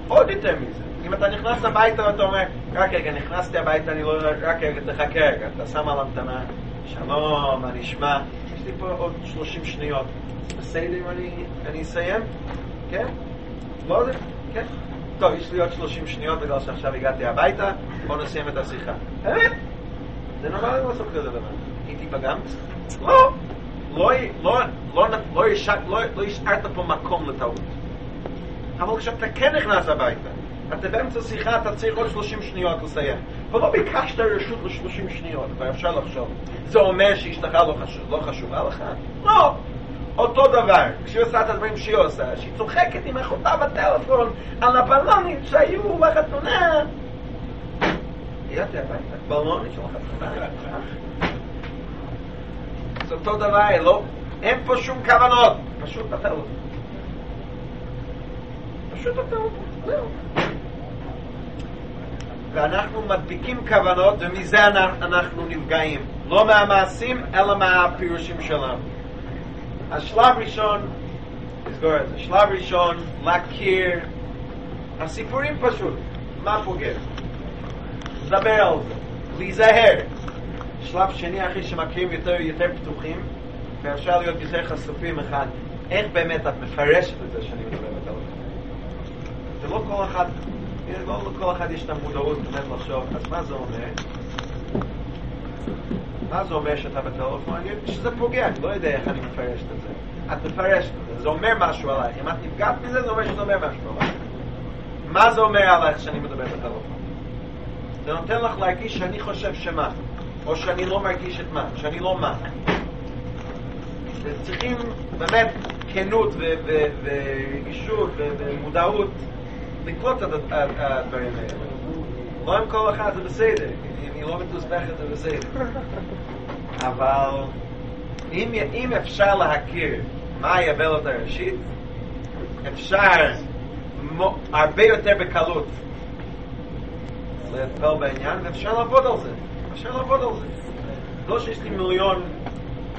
עוד יותר מזה. אם אתה נכנס הביתה ואתה אומר, רק רגע, נכנסתי הביתה, אני לא יודע, רק רגע, תחכה רגע, אתה שם על המתנה, שלום, אני אשמע, יש לי פה עוד שלושים שניות, בסדר אם אני אסיים? כן? לא יודע, כן? טוב, יש לי עוד שלושים שניות בגלל שעכשיו הגעתי הביתה, בוא נסיים את השיחה. באמת? זה נורא לעשות כזה דבר. היא תיפגע? לא! לא השארת פה מקום לטעות. אבל כשאתה כן נכנס הביתה, אתה באמצע שיחה, אתה צריך עוד שלושים שניות לסיים. ולא ביקשת רשות ל-שלושים שניות, כבר אפשר לחשוב. זה אומר שאשתך לא חשובה, לא חשובה לך? לא! אותו דבר, כשהיא עושה את הדברים שהיא עושה, שהיא צוחקת עם אחותה בטלפון, על הבלונים שהיו בחתונה. הגעתי הביתה, בלונים של החתונה. זה אותו דבר, לא? אין פה שום כוונות. פשוט הטלפון. פשוט הטלפון, זהו. ואנחנו מדביקים כוונות, ומזה אנחנו נפגעים. לא מהמעשים, אלא מהפירושים שלנו. השלב ראשון, תסגור את זה, שלב ראשון, להכיר, הסיפורים פשוט, מה פוגע? לדבר על זה, להיזהר. שלב שני, אחרי שמכירים יותר יותר פתוחים, ואפשר להיות יותר חשופים אחד, איך באמת את מפרשת את זה שאני מדברת על זה? זה לא כל אחד... לא לכל אחד יש את המודעות באמת לחשוב, אז מה זה אומר? מה זה אומר שאתה בטלפון? שזה פוגע, אני לא יודע איך אני מפרשת את זה. את מפרשת את זה, זה אומר משהו עליי. אם את נפגעת מזה, זה אומר שזה אומר משהו עליי. מה זה אומר עליך שאני מדבר בטלפון? זה נותן לך להרגיש שאני חושב שמה, או שאני לא מרגיש את מה, שאני לא מה. צריכים באמת כנות ורגישות ומודעות. לקלוט את הדברים האלה. לא עם כל אחד זה בסדר, אם היא לא מתוסבכת זה בסדר. אבל אם אפשר להכיר מהי הבעלות הראשית, אפשר הרבה יותר בקלות לטפל בעניין, ואפשר לעבוד על זה. אפשר לעבוד על זה. לא שיש לי מיליון,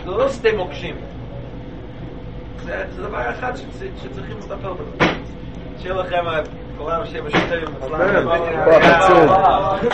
זה לא סתם מוקשים. זה דבר אחד שצריכים לטפל בזה. שיהיה לכם... Well, I'm sure we should do it.